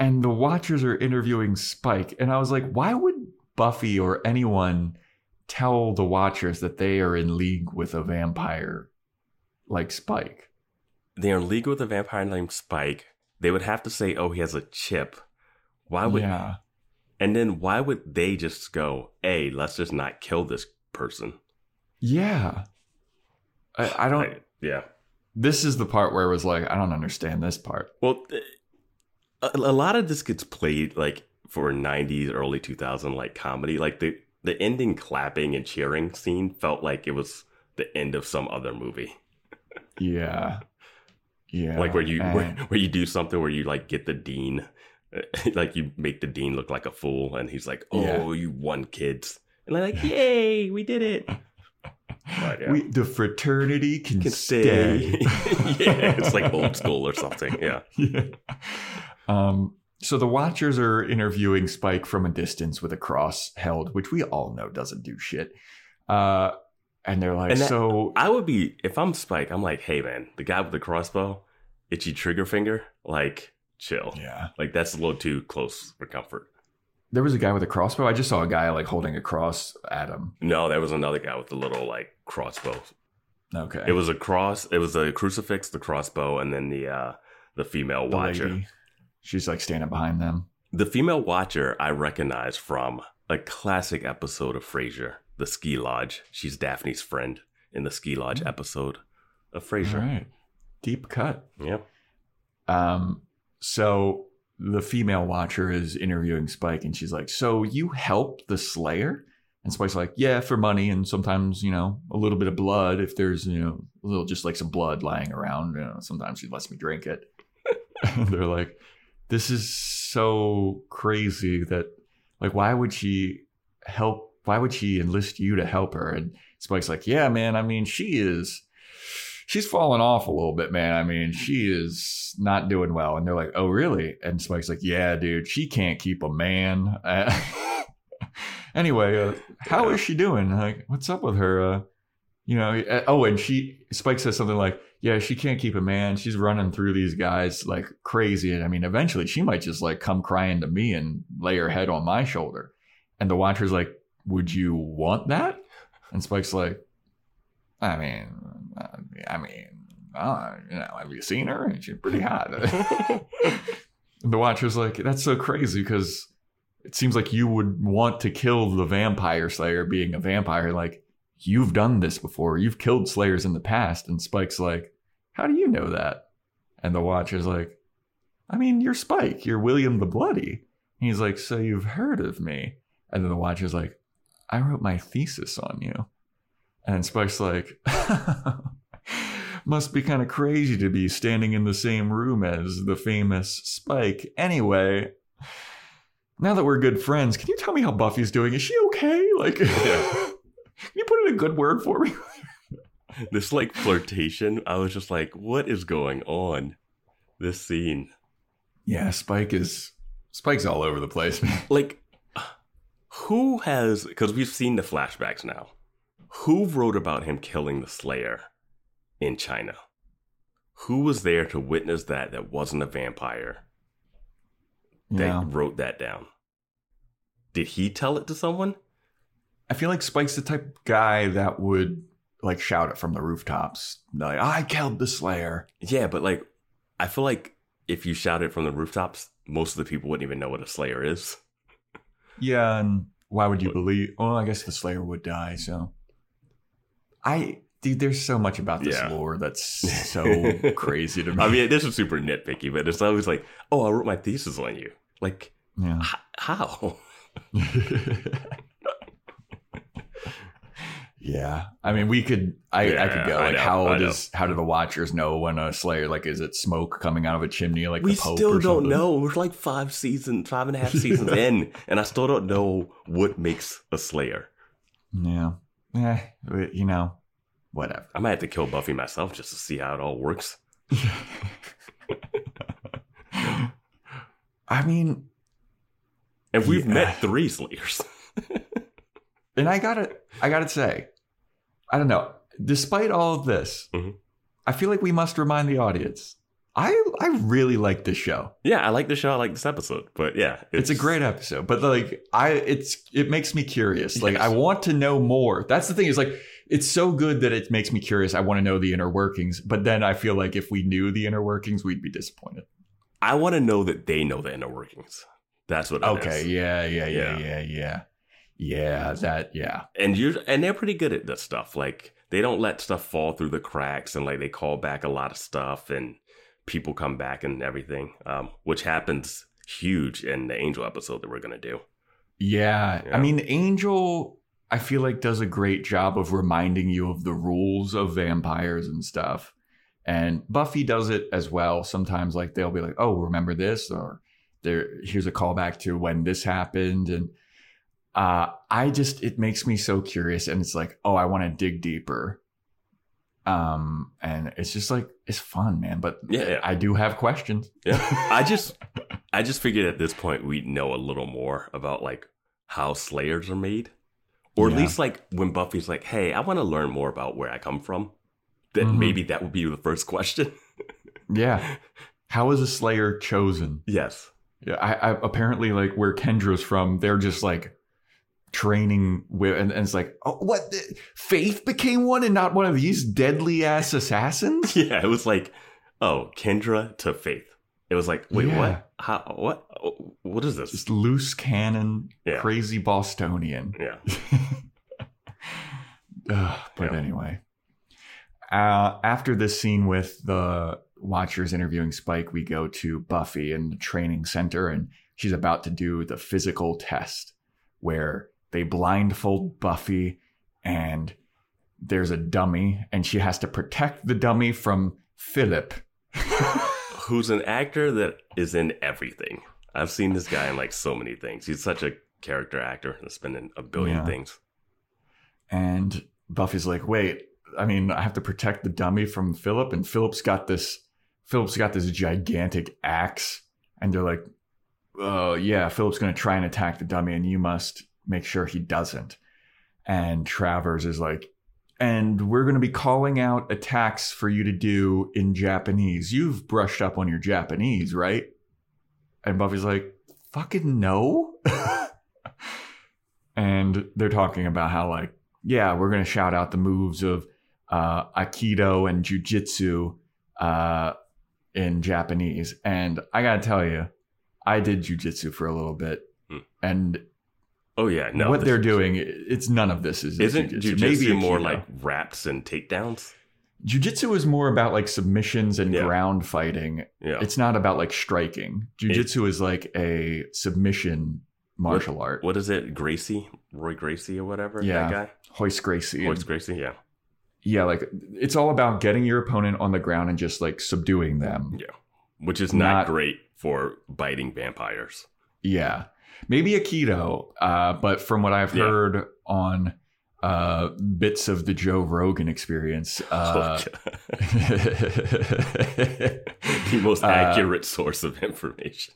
and the Watchers are interviewing Spike, and I was like, why would Buffy or anyone tell the Watchers that they are in league with a vampire like Spike? They are in league with a vampire named Spike. They would have to say, oh, he has a chip. Why would? Yeah. And then why would they just go, hey, let's just not kill this person? Yeah. I don't. Yeah. This is the part where it was like, I don't understand this part. Well, a lot of this gets played like for 90s, early 2000 like comedy. Like the ending clapping and cheering scene felt like it was the end of some other movie. Yeah. Yeah. Like where you do something where you like get the dean, like you make the dean look like a fool, and he's like, oh, you won, kids. And they're like, yay, we did it. But, yeah. The fraternity can stay. Yeah, it's like old school or something. Yeah. So the Watchers are interviewing Spike from a distance with a cross held, which we all know doesn't do shit. And they're like, so I would be, if I'm Spike, I'm like, hey man, the guy with the crossbow, itchy trigger finger, like chill. Yeah, like that's a little too close for comfort. There was a guy with a crossbow? I just saw a guy, like, holding a cross at him. No, there was another guy with a little, like, crossbow. Okay. It was a cross. It was a crucifix, the crossbow, and then the female Watcher. Lady. She's, like, standing behind them. The female Watcher I recognize from a classic episode of Frasier, The Ski Lodge. She's Daphne's friend in the Ski Lodge episode of Frasier. All right. Deep cut. Yep. So the female Watcher is interviewing Spike, and she's like, so you help the Slayer? And Spike's like, yeah, for money. And sometimes, you know, a little bit of blood. If there's, you know, a little, just like some blood lying around, you know, sometimes she lets me drink it. And they're like, this is so crazy that, like, why would she help? Why would she enlist you to help her? And Spike's like, yeah, man, I mean, she's fallen off a little bit, man. I mean, she is not doing well. And they're like, oh, really? And Spike's like, yeah, dude, she can't keep a man. Anyway, how is she doing? Like, what's up with her? You know, oh, and Spike says something like, yeah, she can't keep a man. She's running through these guys like crazy. And I mean, eventually she might just like come crying to me and lay her head on my shoulder. And the Watcher's like, would you want that? And Spike's like, I mean, have you seen her? She's pretty hot. The Watcher's like, that's so crazy because it seems like you would want to kill the vampire Slayer being a vampire. Like, you've done this before. You've killed Slayers in the past. And Spike's like, how do you know that? And the Watcher's like, I mean, you're Spike. You're William the Bloody. And he's like, so you've heard of me. And then the Watcher's like, I wrote my thesis on you. And Spike's like, must be kind of crazy to be standing in the same room as the famous Spike. Anyway, now that we're good friends, can you tell me how Buffy's doing? Is she okay? Like, can you put in a good word for me? This, like, flirtation, I was just like, what is going on? This scene. Yeah, Spike's all over the place. Like, who has, because we've seen the flashbacks now. Who wrote about him killing the Slayer in China? Who was there to witness that wasn't a vampire that wrote that down? Did he tell it to someone? I feel like Spike's the type of guy that would like shout it from the rooftops. Like, I killed the Slayer. Yeah, but like, I feel like if you shout it from the rooftops, most of the people wouldn't even know what a Slayer is. Yeah, and why would you believe? Well, I guess the Slayer would die, so. Dude, there's so much about this lore that's so crazy to me. I mean, this is super nitpicky, but it's always like, oh, I wrote my thesis on you. Like, how? Yeah. I mean, we could, I could go, like, how do the Watchers know when a Slayer, like, is it smoke coming out of a chimney, like we the Pope or something? We still don't know. We're like five and a half seasons in, and I still don't know what makes a Slayer. Yeah. Yeah. You know, whatever. I might have to kill Buffy myself just to see how it all works. I mean. And we've met 3 Slayers. And I gotta say, I don't know. Despite all of this, I feel like we must remind the audience. I really like this show. Yeah, I like the show. I like this episode. But yeah, it's a great episode. But like, it makes me curious. Like, yes. I want to know more. That's the thing. Is like, it's so good that it makes me curious. I want to know the inner workings. But then I feel like if we knew the inner workings, we'd be disappointed. I want to know that they know the inner workings. That's what. Okay. Is. Yeah. And they're pretty good at this stuff. Like, they don't let stuff fall through the cracks, and like, they call back a lot of stuff, and people come back and everything, which happens huge in the Angel episode that we're gonna do. Yeah. I mean, Angel, I feel like, does a great job of reminding you of the rules of vampires and stuff, and Buffy does it as well. Sometimes, like, they'll be like, "Oh, remember this?" or here's a callback to when this happened, and. It makes me so curious, and it's like, oh, I want to dig deeper. And it's just like, it's fun, man. But yeah. I do have questions. Yeah. I just figured at this point we'd know a little more about like how Slayers are made, or at least like when Buffy's like, hey, I want to learn more about where I come from. Then maybe that would be the first question. Yeah. How is a Slayer chosen? Yes. Yeah. I apparently, like, where Kendra's from, they're just like, training with, and it's like, oh, what, Faith became one and not one of these deadly ass assassins? Yeah, it was like, oh, Kendra to Faith. It was like, wait, what? How? What? What is this? Just loose cannon, crazy Bostonian. Yeah. But anyway, after this scene with the Watchers interviewing Spike, we go to Buffy in the training center, and she's about to do the physical test where they blindfold Buffy, and there's a dummy, and she has to protect the dummy from Philip. Who's an actor that is in everything. I've seen this guy in like so many things. He's such a character actor that's been in a billion things. And Buffy's like, wait, I mean, I have to protect the dummy from Philip, and Philip's got this gigantic axe, and they're like, oh, yeah, Philip's going to try and attack the dummy, and you must make sure he doesn't. And Travers is like, and we're going to be calling out attacks for you to do in Japanese. You've brushed up on your Japanese, right? And Buffy's like, fucking no. And they're talking about how, like, yeah, we're going to shout out the moves of Aikido and Jiu-Jitsu in Japanese. And I got to tell you, I did jujitsu for a little bit, and what they're doing, it's none of this is. Isn't jujitsu maybe more like wraps and takedowns? Jujitsu is more about like submissions and ground fighting. Yeah. It's not about like striking. Jujitsu is like a submission martial art. What is it, Gracie, Roy Gracie or whatever? Yeah, that guy, Hoist Gracie, yeah. Yeah, like it's all about getting your opponent on the ground and just like subduing them. Yeah, which is not great for biting vampires. Yeah. Maybe Aikido, but from what I've heard on bits of the Joe Rogan Experience. The most accurate source of information.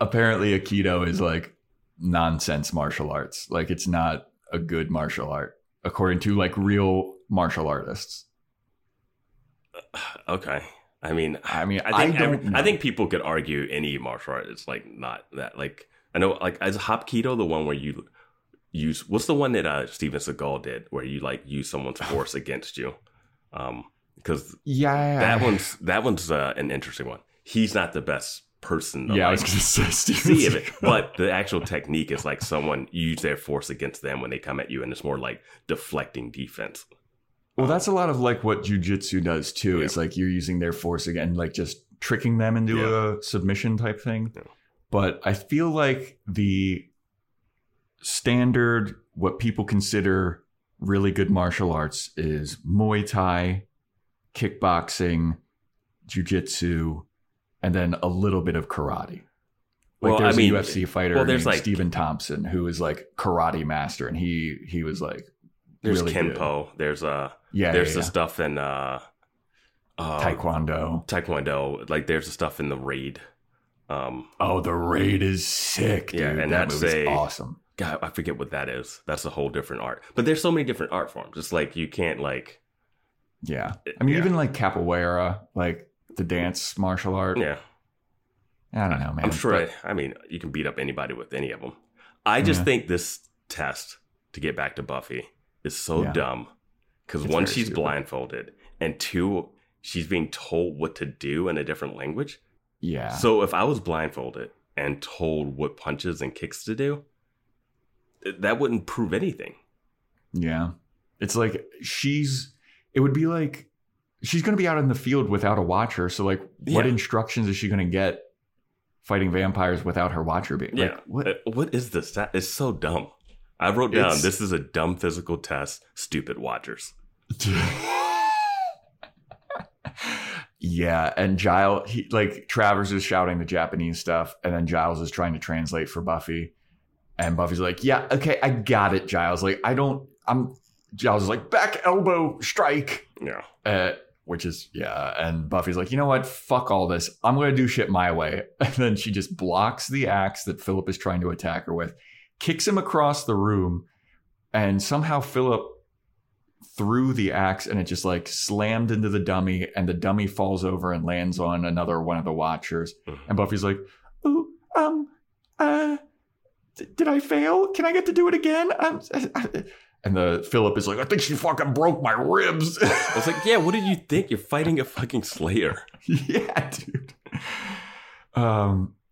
Apparently Aikido is like nonsense martial arts. Like, it's not a good martial art. according to like real martial artists. Okay. I mean, I think people could argue any martial art. It's like not that, like, I know, like, as Hapkido, the one where you use, what's the one that Steven Seagal did where you like use someone's force against you? Because that one's an interesting one. He's not the best person. Yeah, like, I was gonna say Steven Seagal. But the actual technique is like someone use their force against them when they come at you, and it's more like deflecting defense. Well, that's a lot of like what jujitsu does too. Yeah. It's like you're using their force again, like just tricking them into a submission type thing. Yeah. But I feel like the standard, what people consider really good martial arts, is Muay Thai, kickboxing, jujitsu, and then a little bit of karate. Like, well, there's a UFC fighter named like Stephen Thompson, who is like karate master, and he was like, there's really Kenpo. Good. There's the stuff in Taekwondo. Like, there's the stuff in the Raid. The Raid is sick, dude. Yeah, and that's awesome. God, I forget what that is. That's a whole different art. But there's so many different art forms. It's like you can't like. Yeah, I mean, even like capoeira, like the dance martial art. Yeah, I don't know, man. I'm sure. You can beat up anybody with any of them. I just think this test, to get back to Buffy, is so dumb, because one, she's blindfolded, and two, she's being told what to do in a different language. Yeah. So if I was blindfolded and told what punches and kicks to do, that wouldn't prove anything. Yeah. It's like it would be like she's going to be out in the field without a watcher. So like, what instructions is she going to get fighting vampires without her watcher being? Yeah. Like, what is this? That is so dumb. I wrote down, this is a dumb physical test, stupid watchers. Yeah, and Giles, Travers is shouting the Japanese stuff, and then Giles is trying to translate for Buffy. And Buffy's like, yeah, okay, I got it, Giles. Like, Giles is like, back elbow, strike. Yeah. Which is, and Buffy's like, you know what? Fuck all this. I'm going to do shit my way. And then she just blocks the axe that Philip is trying to attack her with, kicks him across the room, and somehow Philip threw the axe, and it just like slammed into the dummy, and the dummy falls over and lands on another one of the watchers. And Buffy's like, "Ooh, did I fail? Can I get to do it again?" And the Philip is like, "I think she fucking broke my ribs." I was like, "Yeah, what did you think? You're fighting a fucking Slayer." Yeah, dude.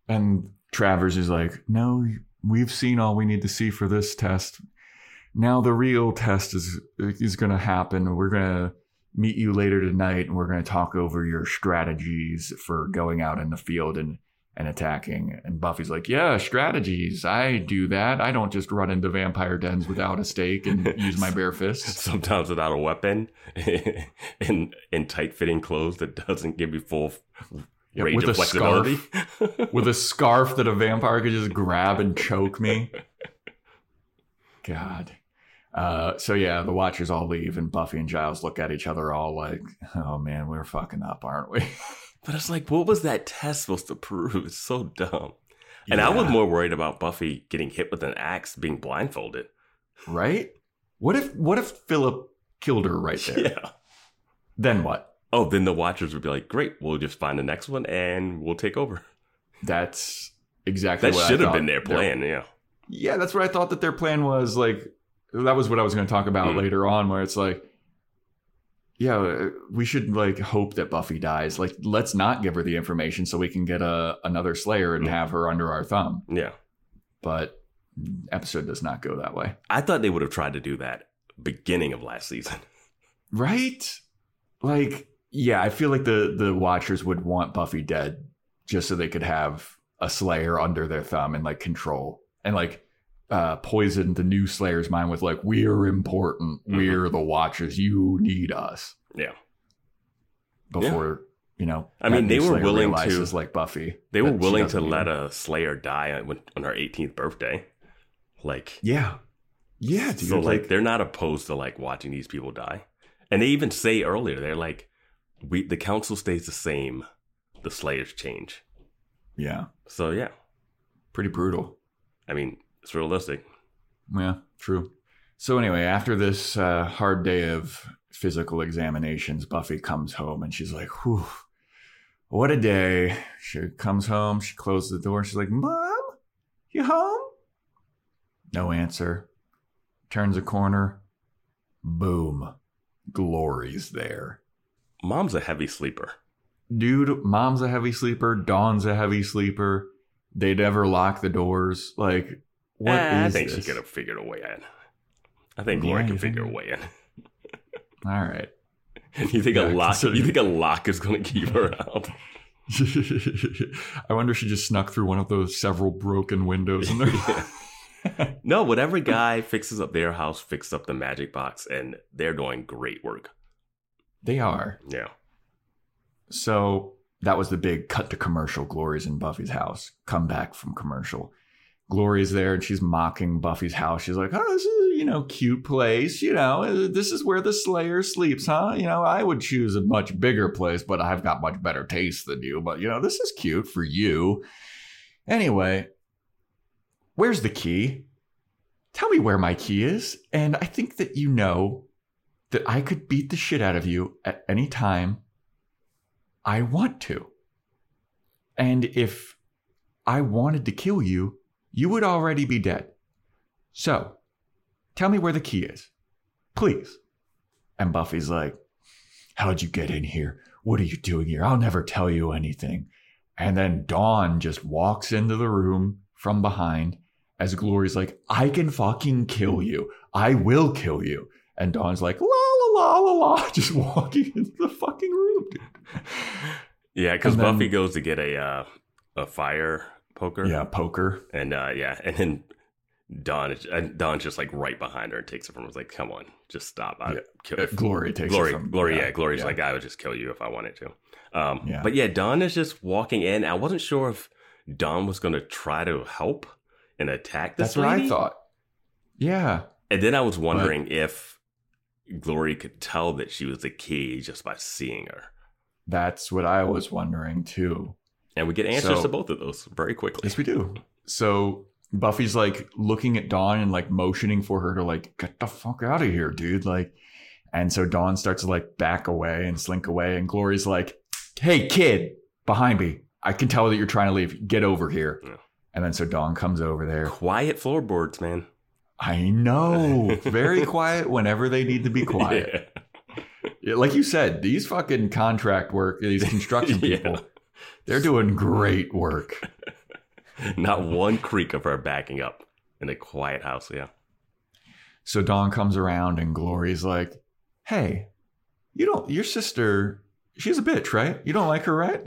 And Travers is like, "No, we've seen all we need to see for this test. Now the real test is going to happen. We're going to meet you later tonight, and we're going to talk over your strategies for going out in the field and attacking." And Buffy's like, yeah, strategies. I do that. I don't just run into vampire dens without a stake and use my bare fists. Sometimes without a weapon and in tight-fitting clothes that doesn't give you full... with a scarf, that a vampire could just grab and choke me. God. The Watchers all leave, and Buffy and Giles look at each other all like, oh man, we're fucking up, aren't we? But it's like, what was that test supposed to prove? It's so dumb. And I was more worried about Buffy getting hit with an axe, being blindfolded. Right? What if Philip killed her right there? Yeah. Then what? Oh, then the Watchers would be like, great, we'll just find the next one and we'll take over. That's exactly what I thought. That should have been their plan, yeah. Yeah, that's what I thought that their plan was. Like, that was what I was going to talk about later on, where it's like, yeah, we should like hope that Buffy dies. Like, let's not give her the information so we can get another Slayer and have her under our thumb. Yeah. But episode does not go that way. I thought they would have tried to do that beginning of last season. Right? Like... yeah, I feel like the Watchers would want Buffy dead just so they could have a Slayer under their thumb and like control and like poison the new Slayer's mind with like, we're important, we're the Watchers, you need us. Yeah. Before, you know, I mean, they were willing to, like Buffy, they were willing to let a Slayer die on her 18th birthday. Like, yeah, dude. So like they're not opposed to like watching these people die, and they even say earlier they're like, the council stays the same, the Slayers change. Yeah. So yeah, pretty brutal. I mean, it's realistic. Yeah, true. So anyway, after this hard day of physical examinations, Buffy comes home and she's like, whew, what a day. She comes home, she closes the door. She's like, Mom, you home? No answer. Turns a corner. Boom. Glory's there. Mom's a heavy sleeper. Dude, Mom's a heavy sleeper. Dawn's a heavy sleeper. They never lock the doors. Like, what is this? I think she could have figured a way in. I think Glory can figure a way in. All right. You think a lock is going to keep her out? I wonder if she just snuck through one of those several broken windows in there. No, whatever guy fixes up their house, fixes up the magic box, and they're doing great work. They are. Yeah. So that was the big cut to commercial. Glory's in Buffy's house. Come back from commercial. Glory's there, and she's mocking Buffy's house. She's like, oh, this is, cute place. This is where the Slayer sleeps, huh? I would choose a much bigger place, but I've got much better taste than you. But, this is cute for you. Anyway, where's the key? Tell me where my key is. And I think that you know that I could beat the shit out of you at any time I want to. And if I wanted to kill you, you would already be dead. So, tell me where the key is, please. And Buffy's like, how'd you get in here? What are you doing here? I'll never tell you anything. And then Dawn just walks into the room from behind as Glory's like, I can fucking kill you. I will kill you. And Dawn's like, la, la, la, la, la, just walking into the fucking room, dude. Yeah, because Buffy goes to get a fire... Poker. Yeah, poker. And and then Dawn's just like right behind her and takes it from her. It's like, come on, just stop. Glory takes it from Glory's like, I would just kill you if I wanted to. But yeah, Dawn is just walking in. I wasn't sure if Dawn was going to try to help and attack this lady. That's what I thought. Yeah. And then I was wondering if Glory could tell that she was the key just by seeing her. That's what I was wondering too. And we get answers to both of those very quickly. Yes, we do. So Buffy's like looking at Dawn and like motioning for her to like, get the fuck out of here, dude. Like, and so Dawn starts to like back away and slink away. And Glory's like, hey, kid, behind me. I can tell that you're trying to leave. Get over here. Yeah. And then so Dawn comes over there. Quiet floorboards, man. I know. Very quiet whenever they need to be quiet. Yeah. Like you said, these fucking these construction people. Yeah. They're doing great work. Not one creak of her backing up in a quiet house, yeah. So Dawn comes around and Glory's like, hey, your sister, she's a bitch, right? You don't like her, right?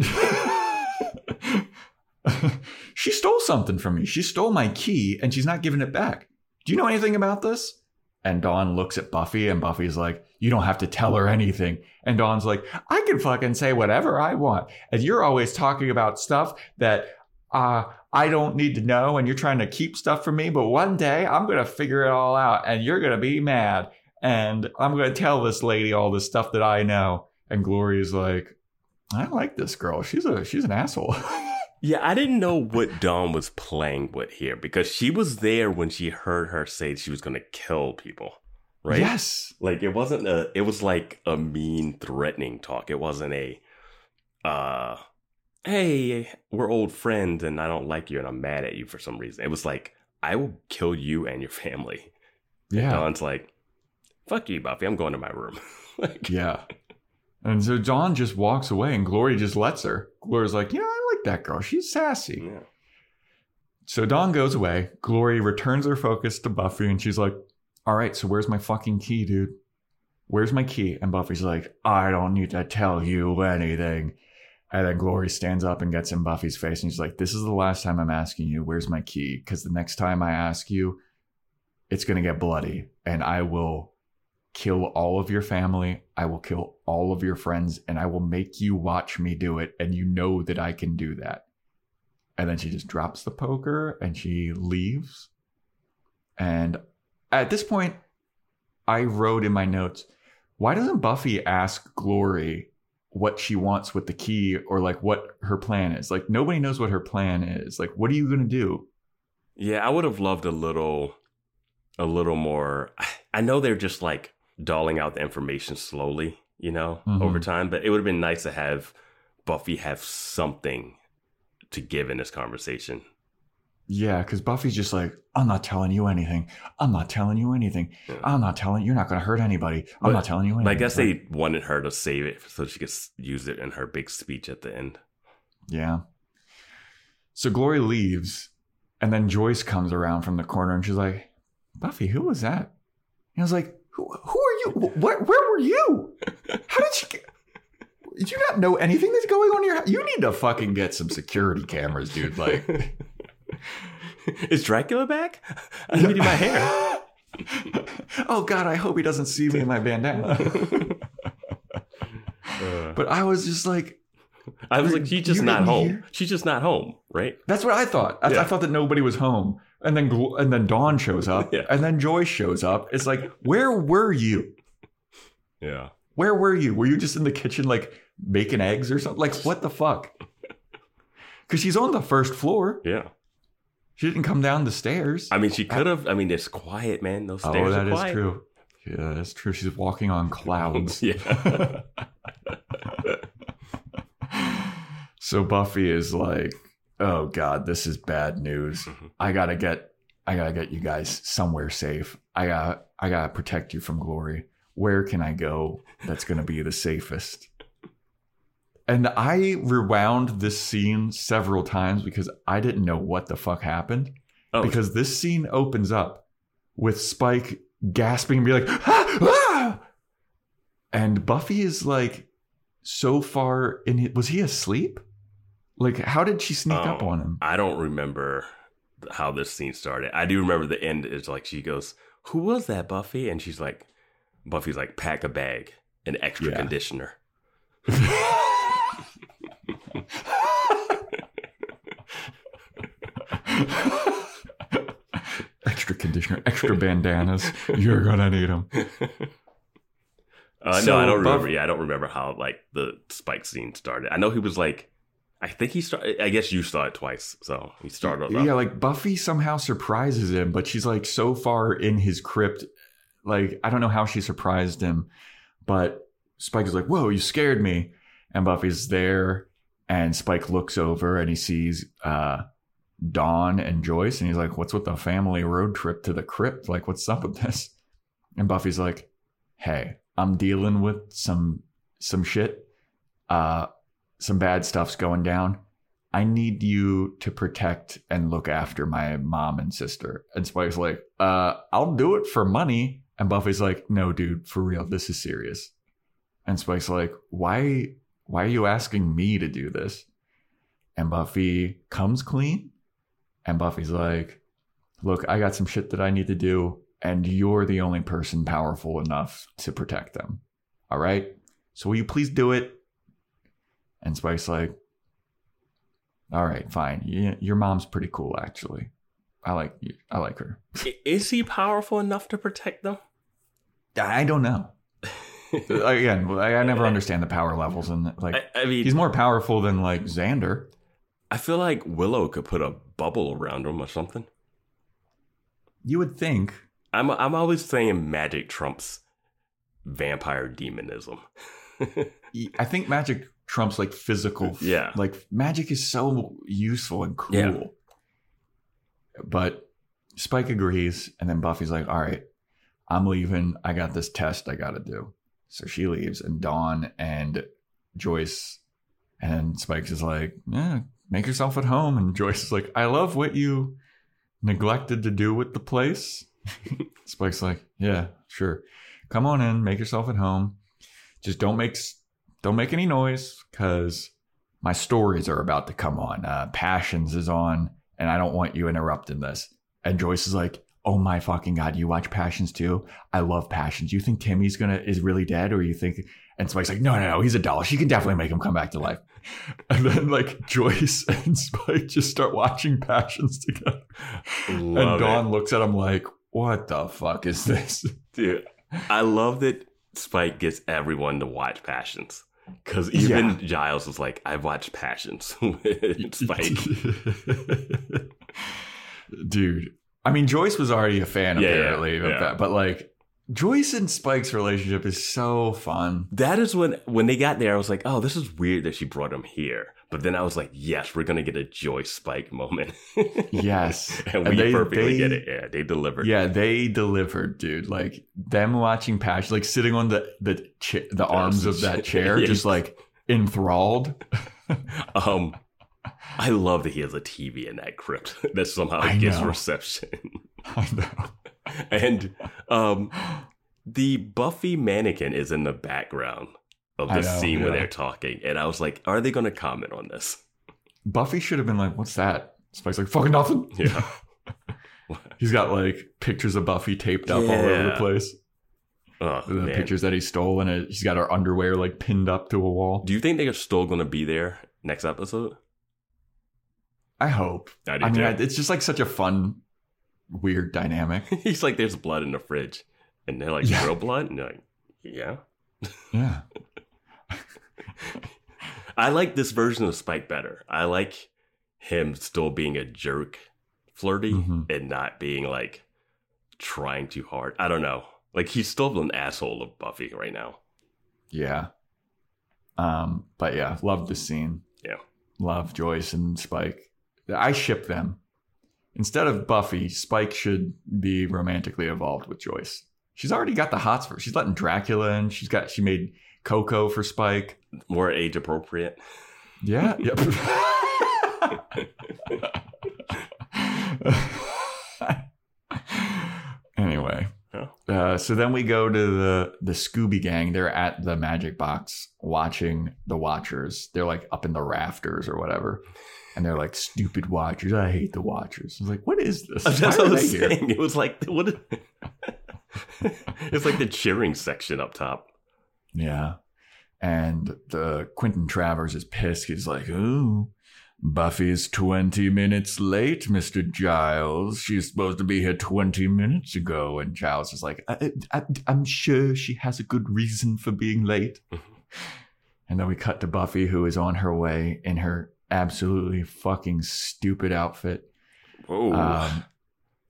She stole something from me. She stole my key and she's not giving it back. Do you know anything about this? And Dawn looks at Buffy and Buffy's like, you don't have to tell her anything. And Dawn's like, I can fucking say whatever I want. And you're always talking about stuff that I don't need to know. And you're trying to keep stuff from me. But one day I'm going to figure it all out and you're going to be mad. And I'm going to tell this lady all this stuff that I know. And Glory's like, I like this girl. She's an asshole. Yeah, I didn't know what Dawn was playing with here because she was there when she heard her say she was going to kill people, right? Yes. Like, it was like a mean, threatening talk. It wasn't hey, we're old friends and I don't like you and I'm mad at you for some reason. It was like, I will kill you and your family. Yeah. Dawn's like, fuck you, Buffy. I'm going to my room. Like, yeah. And so Dawn just walks away and Glory just lets her. Glory's like, I like that girl. She's sassy. Yeah. So Dawn goes away. Glory returns her focus to Buffy and she's like, all right, so where's my fucking key, dude? Where's my key? And Buffy's like, I don't need to tell you anything. And then Glory stands up and gets in Buffy's face and she's like, this is the last time I'm asking you, where's my key? Because the next time I ask you, it's going to get bloody and I will kill all of your family. I will kill all of your friends and I will make you watch me do it. And you know that I can do that. And then she just drops the poker and she leaves. And at this point, I wrote in my notes, why doesn't Buffy ask Glory what she wants with the key or like what her plan is? Like nobody knows what her plan is. Like, what are you going to do? Yeah, I would have loved a little a little more. I know they're just like doling out the information slowly, you know, over time. But it would have been nice to have Buffy have something to give in this conversation. Yeah, because Buffy's just like, I'm not telling you anything. I'm not telling you anything. Yeah. I'm not telling you. You're not going to hurt anybody. I'm not telling you anything. I guess they wanted her to save it so she could use it in her big speech at the end. Yeah. So Glory leaves, and then Joyce comes around from the corner, and she's like, Buffy, who was that? And I was like, who are you? Where were you? How did you get... Did you not know anything that's going on in your house? You need to fucking get some security cameras, dude. Like... Is Dracula back? I needed my hair. Oh God, I hope he doesn't see me in my bandana. But I was like, she's just not home. She's just not home, right? That's what I thought. I thought that nobody was home, and then Dawn shows up, and then Joyce shows up. It's like, where were you? Yeah, where were you? Were you just in the kitchen, like making eggs or something? Like what the fuck? Because she's on the first floor. Yeah. She didn't come down the stairs. I mean, she could have. I mean, it's quiet, man. Those stairs are quiet. Oh, that is true. Yeah, that's true. She's walking on clouds. Yeah. So Buffy is like, "Oh God, this is bad news. I gotta get you guys somewhere safe. I gotta protect you from Glory. Where can I go that's gonna be the safest?" And I rewound this scene several times because I didn't know what the fuck happened. Oh. Because this scene opens up with Spike gasping and be like, ah, ah! And Buffy is like, so far in his, was he asleep? Like, how did she sneak up on him? I don't remember how this scene started. I do remember the end is like, she goes, who was that, Buffy? And she's like, Buffy's like, pack a bag, an extra conditioner. Extra conditioner, extra bandanas. You're gonna need them. I don't remember. I don't remember how like the Spike scene started. I know he was like, I think he started. I guess you saw it twice, so he started. Yeah, like Buffy somehow surprises him, but she's like so far in his crypt. Like I don't know how she surprised him, but Spike is like, "Whoa, you scared me," and Buffy's there. And Spike looks over and he sees Dawn and Joyce. And he's like, what's with the family road trip to the crypt? Like, what's up with this? And Buffy's like, hey, I'm dealing with some shit. Some bad stuff's going down. I need you to protect and look after my mom and sister. And Spike's like, I'll do it for money. And Buffy's like, no, dude, for real. This is serious. And Spike's like, Why are you asking me to do this? And Buffy comes clean. And Buffy's like, look, I got some shit that I need to do. And you're the only person powerful enough to protect them. All right. So will you please do it? And Spike's like, all right, fine. Your mom's pretty cool, actually. I like her. Is he powerful enough to protect them? I don't know. Again, I never understand the power levels, and like I mean, he's more powerful than like Xander. I feel like Willow could put a bubble around him or something. You would think. I'm always saying magic trumps vampire demonism. I think magic trumps like physical. Yeah, like magic is so useful and cool. Yeah. But Spike agrees, and then Buffy's like, "All right, I'm leaving. I got this test I got to do." So she leaves, and Dawn and Joyce, and Spike is like, yeah, make yourself at home. And Joyce is like, I love what you neglected to do with the place. Spike's like, yeah, sure. Come on in, make yourself at home. Just don't make any noise because my stories are about to come on. Passions is on, and I don't want you interrupting this. And Joyce is like, oh my fucking God, you watch Passions too? I love Passions. You think Timmy's is really dead, or you think? And Spike's like, no, he's a doll. She can definitely make him come back to life. And then like Joyce and Spike just start watching Passions together. And Dawn looks at him like, what the fuck is this? Dude, I love that Spike gets everyone to watch Passions. Because even Giles was like, I've watched Passions with Spike. Dude. I mean, Joyce was already a fan, apparently, of that, but like, Joyce and Spike's relationship is so fun. That is when they got there, I was like, oh, this is weird that she brought him here. But then I was like, yes, we're going to get a Joyce-Spike moment. Yes. and they get it. Yeah, they delivered. Yeah, they delivered, dude. Like, them watching Passions, like, sitting on the arms of that chair, just, like, enthralled. I love that he has a TV in that crypt that somehow gets reception. I know. And the Buffy mannequin is in the background of the scene where they're talking. And I was like, are they going to comment on this? Buffy should have been like, what's that? Spike's like, fucking nothing. Yeah. He's got like pictures of Buffy taped up all over the place. Oh, the pictures that he stole, and he's got her underwear like pinned up to a wall. Do you think they're still going to be there next episode? I hope. I mean, it's just like such a fun, weird dynamic. He's like, there's blood in the fridge. And they're like, real blood? And they're like, yeah. Yeah. I like this version of Spike better. I like him still being a jerk, flirty, and not being like trying too hard. I don't know. Like, he's still an asshole of Buffy right now. Yeah. But yeah, love this scene. Yeah. Love Joyce and Spike. I ship them. Instead of Buffy, Spike should be romantically involved with Joyce. She's already got the hots for her. She's letting Dracula in. She made Coco for Spike. More age appropriate. Yeah. Yep. Anyway. So then we go to the Scooby Gang. They're at the Magic Box watching the Watchers. They're like up in the rafters or whatever. And they're like, stupid Watchers. I hate the Watchers. I was like, what is this? That's what I was saying. It was like, what? It's like the cheering section up top. Yeah. And the Quentin Travers is pissed. He's like, ooh, Buffy's 20 minutes late, Mr. Giles. She's supposed to be here 20 minutes ago. And Giles is like, I'm sure she has a good reason for being late. And then we cut to Buffy, who is on her way in her absolutely fucking stupid outfit. Whoa.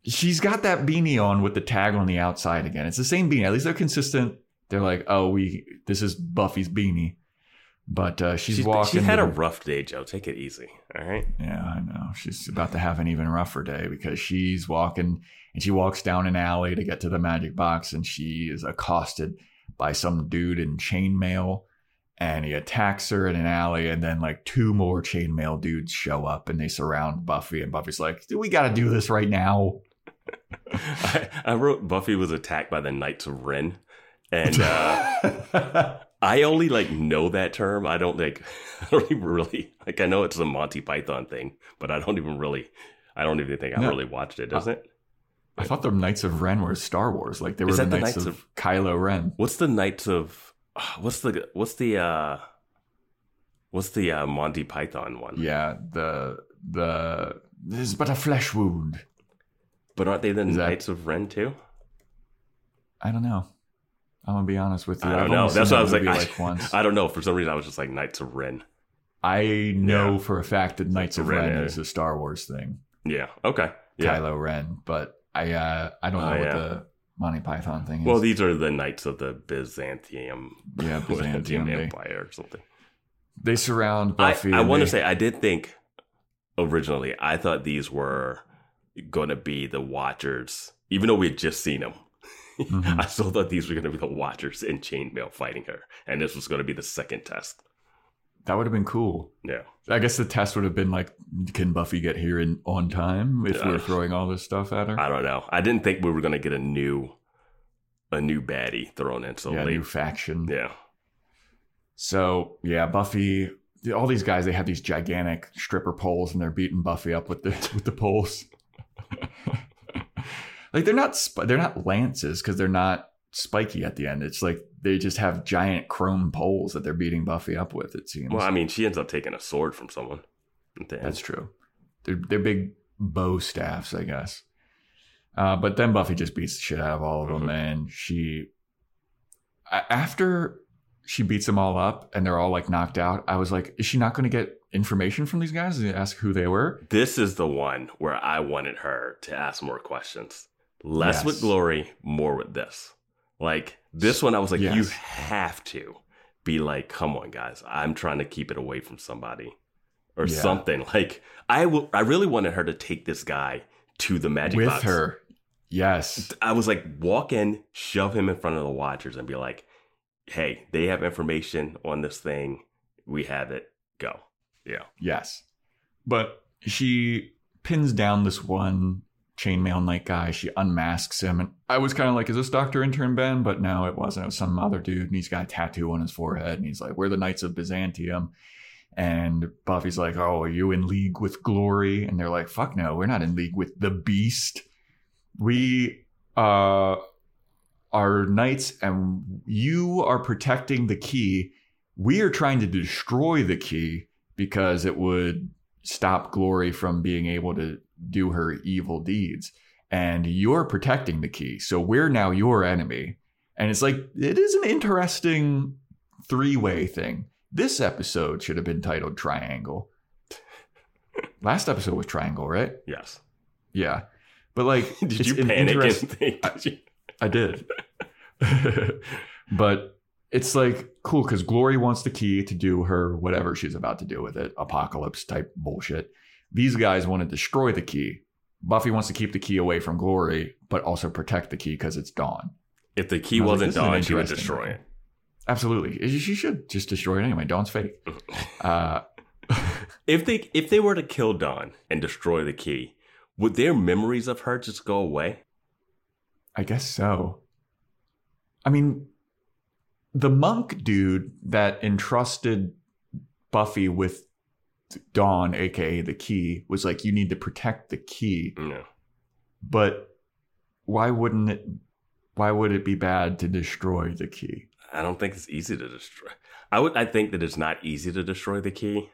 She's got that beanie on with the tag on the outside again. It's the same beanie. At least they're consistent. They're like, oh, this is Buffy's beanie. But she's walking. She had a rough day, Joe. Take it easy. All right. Yeah, I know. She's about to have an even rougher day because she's walking, and she walks down an alley to get to the Magic Box, and she is accosted by some dude in chainmail, and he attacks her in an alley, and then like two more chainmail dudes show up, and they surround Buffy, and Buffy's like, we got to do this right now. I wrote Buffy was attacked by the Knights of Ren, and I only like know that term. I know it's a Monty Python thing, but I don't even think I really watched it. Doesn't it? I thought the Knights of Ren were Star Wars. Like they were the Knights of Kylo Ren. What's the Knights of? What's the Monty Python one? Yeah, the this is but a flesh wound. But aren't they the Knights of Ren too? I don't know. I'm going to be honest with you. I don't know. That's what I was like once. I don't know. For some reason, I was just like Knights of Ren. I know for a fact that Knights of Ren is a Star Wars thing. Yeah. Okay. Yeah. Kylo Ren. But I don't know what the Monty Python thing is. Well, these are the Knights of the Byzantium Empire or something. They surround Buffy. I want to say, I did think originally, I thought these were going to be the Watchers, even though we had just seen them. Mm-hmm. I still thought these were going to be the Watchers in chainmail fighting her, and this was going to be the second test. That would have been cool. Yeah, I guess the test would have been like, can Buffy get here on time if we're throwing all this stuff at her? I don't know. I didn't think we were going to get a new baddie thrown in so late. A new faction. Yeah. So yeah, Buffy. All these guys, they have these gigantic stripper poles, and they're beating Buffy up with the poles. Like they're not lances because they're not spiky at the end. It's like they just have giant chrome poles that they're beating Buffy up with. It seems. Well, I mean, she ends up taking a sword from someone. That's true. They're big bow staffs, I guess. But then Buffy just beats the shit out of all of them, and after she beats them all up, and they're all like knocked out. I was like, is she not going to get information from these guys? Did they ask who they were? This is the one where I wanted her to ask more questions. Less with Glory, more with this. Like, this one, I was like, you have to be like, come on, guys. I'm trying to keep it away from somebody or something. Like, I really wanted her to take this guy to the magic box. With her. Yes. I was like, walk in, shove him in front of the Watchers and be like, hey, they have information on this thing. We have it. Go. Yeah. Yes. But she pins down this one chainmail Knight guy. She unmasks him. And I was kind of like, is this Dr. Intern Ben? But no, it wasn't. It was some other dude. And he's got a tattoo on his forehead. And he's like, we're the Knights of Byzantium. And Buffy's like, oh, are you in league with Glory? And they're like, fuck no, we're not in league with the beast. We are knights and you are protecting the key. We are trying to destroy the key because it would stop Glory from being able to do her evil deeds. And you're protecting the key. So we're now your enemy. And it's like, it is an interesting three-way thing. This episode should have been titled Triangle. Last episode was Triangle, right? Yes. Yeah. But like, did you panic and think? I did. But it's like, cool, because Glory wants the key to do her whatever she's about to do with it. Apocalypse type bullshit. These guys want to destroy the key. Buffy wants to keep the key away from Glory, but also protect the key because it's Dawn. If the key wasn't Dawn, she would destroy it. Absolutely. She should just destroy it anyway. Dawn's fake. If they were to kill Dawn and destroy the key, would their memories of her just go away? I guess so. I mean, the monk dude that entrusted Buffy with Dawn, aka the key, was like, you need to protect the key. No. But why would it be bad to destroy the key? I don't think it's easy to destroy. I think that it's not easy to destroy the key.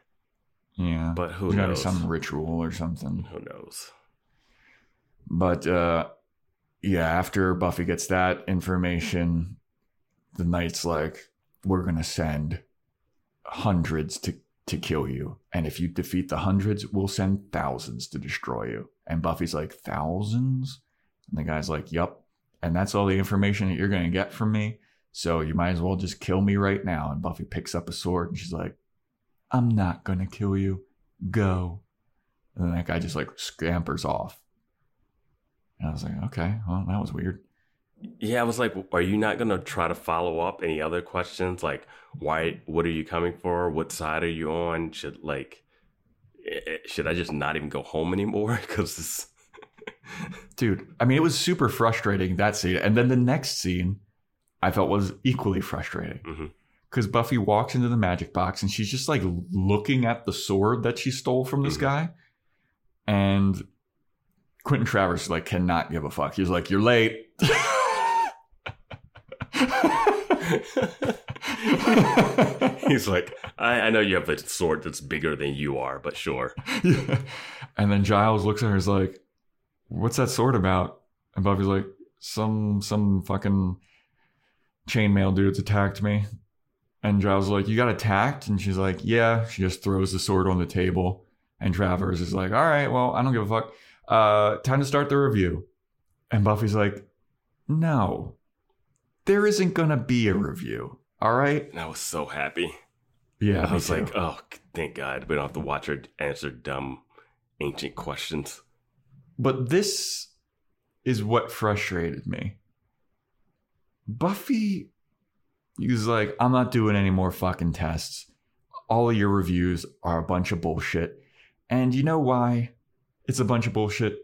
Yeah. But who knows? There's gotta be some ritual or something. Who knows? But after Buffy gets that information, the Knight's like, we're going to send hundreds to kill you. And if you defeat the hundreds, we'll send thousands to destroy you. And Buffy's like, thousands? And the guy's like, yep. And that's all the information that you're going to get from me. So you might as well just kill me right now. And Buffy picks up a sword and she's like, I'm not going to kill you. Go. And then that guy just like scampers off. And I was like, okay, well, that was weird. Yeah, I was like, are you not going to try to follow up any other questions? Like, why? What are you coming for? What side are you on? Should I just not even go home anymore? Because this... Dude, I mean, it was super frustrating, that scene. And then the next scene I felt was equally frustrating. Mm-hmm. Because Buffy walks into the magic box and she's just like looking at the sword that she stole from this guy. And Quentin Travers like cannot give a fuck. He's like, you're late. He's like, I know you have a sword that's bigger than you are, but sure. Yeah. And then Giles looks at her and is like, what's that sword about? And Buffy's like, some fucking chainmail dudes attacked me. And Giles is like, you got attacked? And she's like, yeah. She just throws the sword on the table. And Travers is like, all right, well, I don't give a fuck. Time to start the review. And Buffy's like, no, there isn't going to be a review. All right. And I was so happy. Yeah. I was like, oh, thank God. We don't have to watch her answer dumb ancient questions. But this is what frustrated me. Buffy... He's like, I'm not doing any more fucking tests. All of your reviews are a bunch of bullshit. And you know why it's a bunch of bullshit?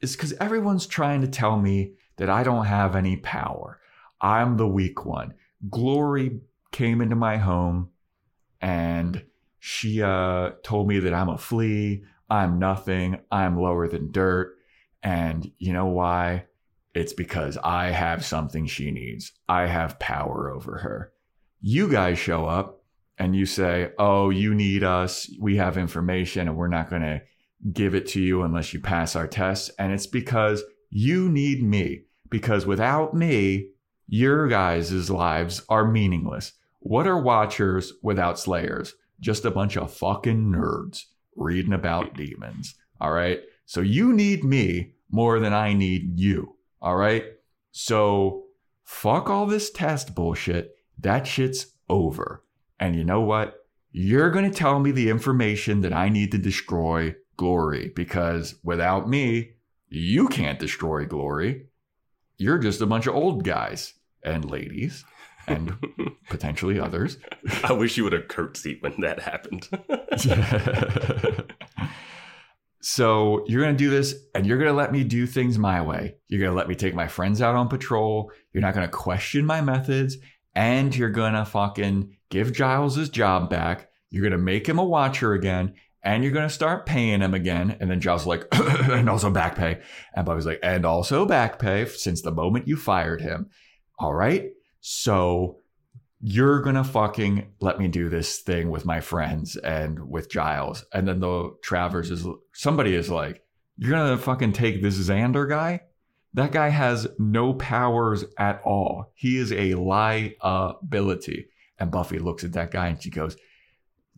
It's because everyone's trying to tell me that I don't have any power. I'm the weak one. Glory came into my home and she told me that I'm a flea. I'm nothing. I'm lower than dirt. And you know why? It's because I have something she needs. I have power over her. You guys show up and you say, oh, you need us. We have information and we're not going to give it to you unless you pass our tests. And it's because you need me. Because without me, your guys' lives are meaningless. What are Watchers without Slayers? just a bunch of fucking nerds reading about demons. All right. So you need me more than I need you. All right. So fuck all this test bullshit. That shit's over. And you know what? You're going to tell me the information that I need to destroy Glory, because without me, you can't destroy Glory. You're just a bunch of old guys and ladies and potentially others. I wish you would have curtsied when that happened. So you're going to do this, and you're going to let me do things my way. You're going to let me take my friends out on patrol. You're not going to question my methods. And you're going to fucking give Giles his job back. You're going to make him a watcher again. And you're going to start paying him again. And then Giles is like, and also back pay. And Buffy's like, and also back pay since the moment you fired him. All right. So you're going to fucking let me do this thing with my friends and with Giles. And then the Travers is, somebody is like, you're going to fucking take this Xander guy? That guy has no powers at all. He is a liability. And Buffy looks at that guy and she goes,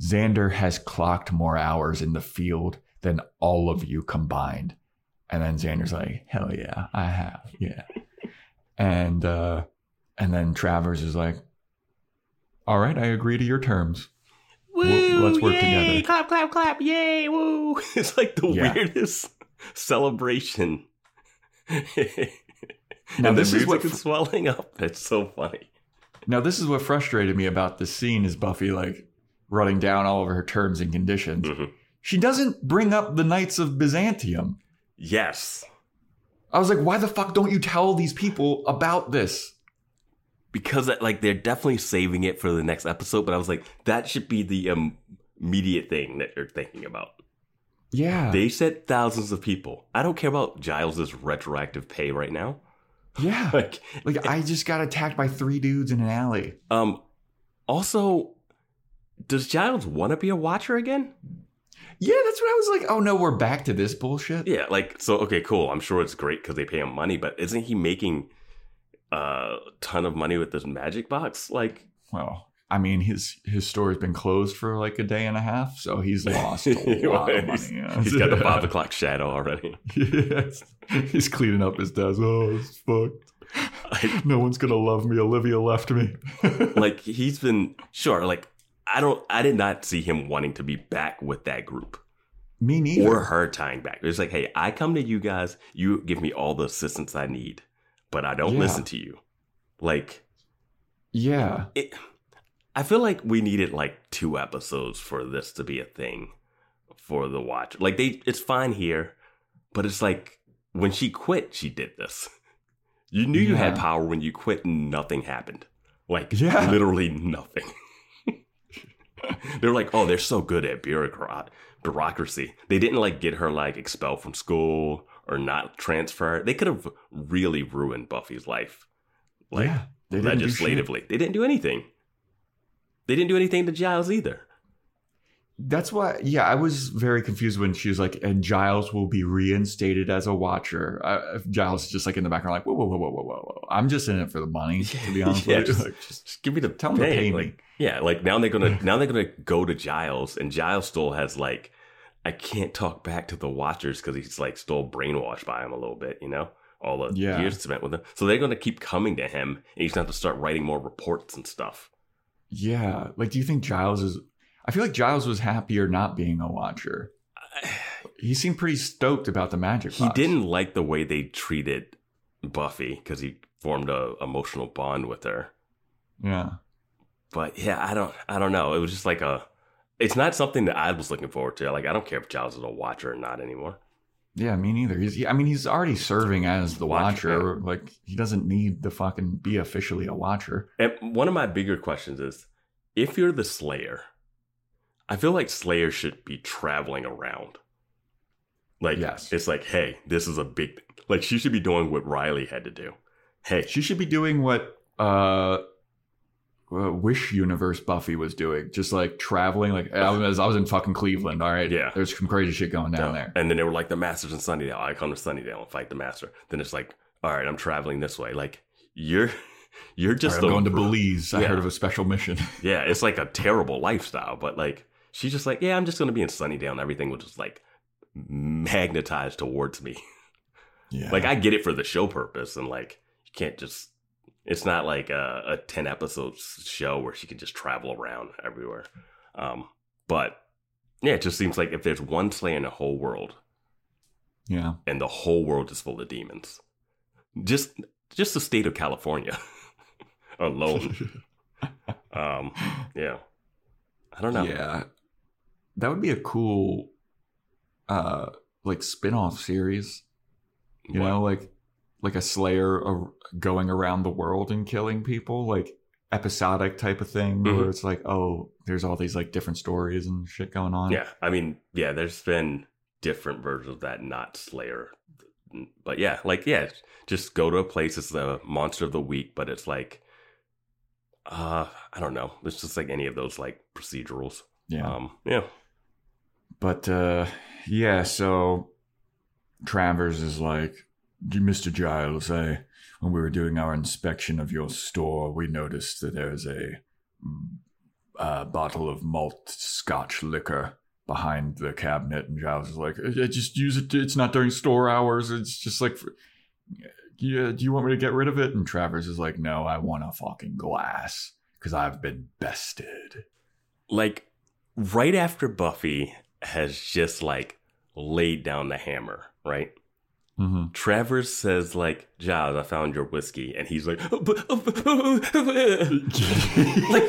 Xander has clocked more hours in the field than all of you combined. And then Xander's like, hell yeah, I have. Yeah. And then Travers is like, all right, I agree to your terms. Woo, let's work together. Clap, clap, clap. Yay, woo. It's like the weirdest celebration. Now, and this is what is swelling up. That's so funny. Now, this is what frustrated me about this scene is Buffy, like, running down all of her terms and conditions. Mm-hmm. She doesn't bring up the Knights of Byzantium. Yes. I was like, why the fuck don't you tell these people about this? Because, like, they're definitely saving it for the next episode. But I was like, that should be the immediate thing that you're thinking about. Yeah. They said thousands of people. I don't care about Giles's retroactive pay right now. Yeah. like I just got attacked by three dudes in an alley. Also, does Giles want to be a watcher again? Yeah, that's what I was like, oh no, we're back to this bullshit. Yeah, like, so, okay, cool. I'm sure it's great because they pay him money, but isn't he making a ton of money with this magic box? Like, well, I mean, his store's been closed for like a day and a half, so he's lost a lot of money. He's got the 5 o'clock shadow already. Yes. He's cleaning up his desk. Oh, it's fucked. No one's going to love me. Olivia left me. Like, he's been, sure, like, I did not see him wanting to be back with that group. Me neither. Or her tying back. It's like, hey, I come to you guys, you give me all the assistance I need, but I don't listen to you. Like, yeah. I feel like we needed like 2 episodes for this to be a thing for the Watcher. Like, it's fine here, but it's like when she quit, she did this. You knew you had power when you quit and nothing happened. Like, literally nothing. They're like, oh, they're so good at bureaucracy. They didn't like get her like expelled from school or not transferred. They could have really ruined Buffy's life. Like, they legislatively. They didn't do anything. They didn't do anything to Giles either. That's why, I was very confused when she was like, and Giles will be reinstated as a watcher. Giles is just like in the background, like, whoa. I'm just in it for the money, to be honest with you. Just give me the pay. Like, now they're going to go to Giles, and Giles still has like, I can't talk back to the watchers because he's like still brainwashed by him a little bit, you know? All the years spent with him. So they're going to keep coming to him, and he's going to have to start writing more reports and stuff. Yeah. Like, do you think I feel like Giles was happier not being a watcher. He seemed pretty stoked about the magic box. He didn't like the way they treated Buffy because he formed an emotional bond with her. Yeah. But yeah, I don't know. It was just like it's not something that I was looking forward to. Like, I don't care if Giles is a watcher or not anymore. Yeah, me neither. He's already serving as the watcher. Like, he doesn't need to fucking be officially a watcher. And one of my bigger questions is, if you're the Slayer, I feel like Slayer should be traveling around. Like, It's like, hey, this is a big thing. Like, she should be doing what Riley had to do. Hey, she should be doing what Wish Universe Buffy was doing, just like traveling. Like, I was in fucking Cleveland, all right? Yeah. There's some crazy shit going down there. And then they were like, the Master's in Sunnydale. I come to Sunnydale and fight the Master. Then it's like, all right, I'm traveling this way. Like, you're just going to Belize. Yeah. I heard of a special mission. Yeah, it's like a terrible lifestyle, but like, she's just like, yeah, I'm just going to be in Sunnydale and everything will just like magnetize towards me. Yeah. Like I get it for the show purpose and like you can't just, it's not like a 10 episode show where she can just travel around everywhere. But yeah, it just seems like if there's one Slayer in the whole world, yeah, and the whole world is full of demons, just the state of California alone. Yeah, I don't know. Yeah, that would be a cool like spin-off series. You know, like a Slayer going around the world and killing people, like episodic type of thing, mm-hmm. where it's like, oh, there's all these like different stories and shit going on. Yeah, I mean, yeah, there's been different versions of that, not Slayer, but yeah, like yeah, just go to a place. It's the monster of the week, but it's like, I don't know. It's just like any of those like procedurals. Yeah, yeah. But yeah, so Travers is like, Mr. Giles, when we were doing our inspection of your store, we noticed that there's a bottle of malt scotch liquor behind the cabinet. And Giles is like, just use it. It's not during store hours. It's just like, yeah, do you want me to get rid of it? And Travers is like, no, I want a fucking glass because I've been bested. Like right after Buffy has just like laid down the hammer, right? Mm-hmm. Travers says, like, Giles, I found your whiskey. And he's like, like,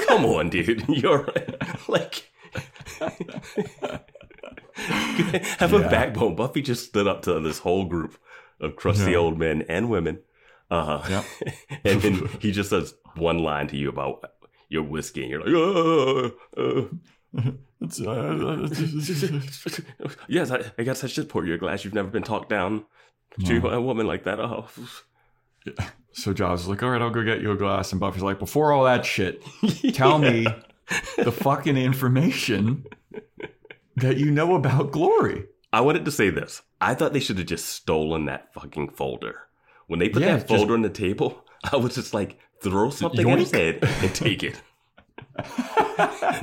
come on, dude. You're like, have a backbone. Buffy just stood up to this whole group of crusty old men and women. And then he just says one line to you about your whiskey. And you're like, yes, I guess I should pour you a glass. You've never been talked down. To a woman like that. Oh. Yeah. So Giles is like, all right, I'll go get you a glass. And Buffy's like, before all that shit, tell me the fucking information that you know about Glory. I wanted to say this. I thought they should have just stolen that fucking folder. When they put that folder on the table, I was just like, throw something at his head and take it.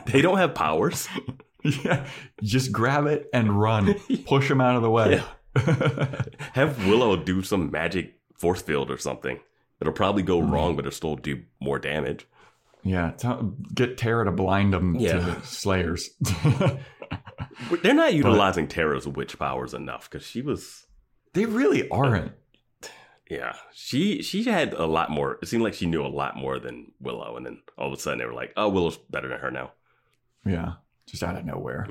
They don't have powers. Yeah. Just grab it and run. Push him out of the way. Yeah. Have Willow do some magic force field or something. It'll probably go wrong, but it'll still do more damage. Yeah, get Tara to blind them to Slayers. They're not utilizing Tara's witch powers enough because she was... They really aren't. Yeah, she had a lot more. It seemed like she knew a lot more than Willow, and then all of a sudden they were like, oh, Willow's better than her now. Yeah, just out of nowhere.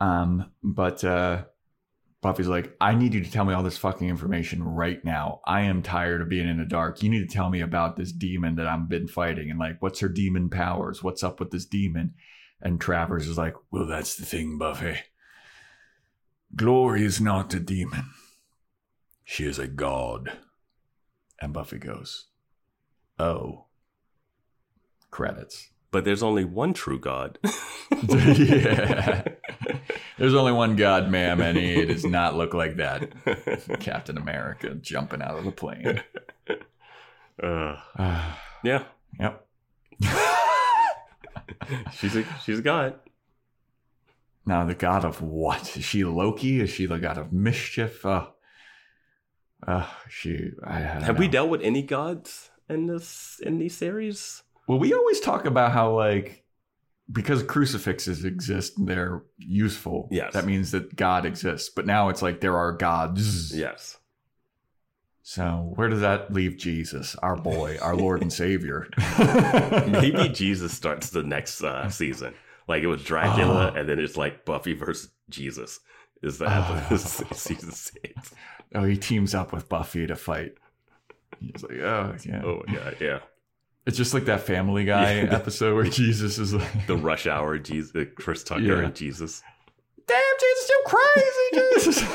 Yeah. But... Buffy's like, I need you to tell me all this fucking information right now. I am tired of being in the dark. You need to tell me about this demon that I've been fighting. And like, what's her demon powers? What's up with this demon? And Travers is like, well, that's the thing, Buffy. Glory is not a demon. She is a god. And Buffy goes, oh. Credits. But there's only one true god. Yeah. There's only one god, ma'am, and he does not look like that. Captain America jumping out of the plane. Yeah. Yep. She's a god. Now the god of what? Is she Loki? Is she the god of mischief? I don't know. We dealt with any gods in these series? Well, we always talk about how, like, because crucifixes exist and they're useful, yes, that means that God exists. But now it's like there are gods. Yes. So where does that leave Jesus, our boy, our Lord and Savior? Maybe Jesus starts the next season. Like, it was Dracula, and then it's like Buffy versus Jesus. Is that season 6? Oh, he teams up with Buffy to fight. He's like, oh, yeah. Oh, my God, yeah. It's just like that Family Guy episode where Jesus is like... The Rush Hour, Jesus, Chris Tucker and Jesus. Damn, Jesus, you're crazy, Jesus!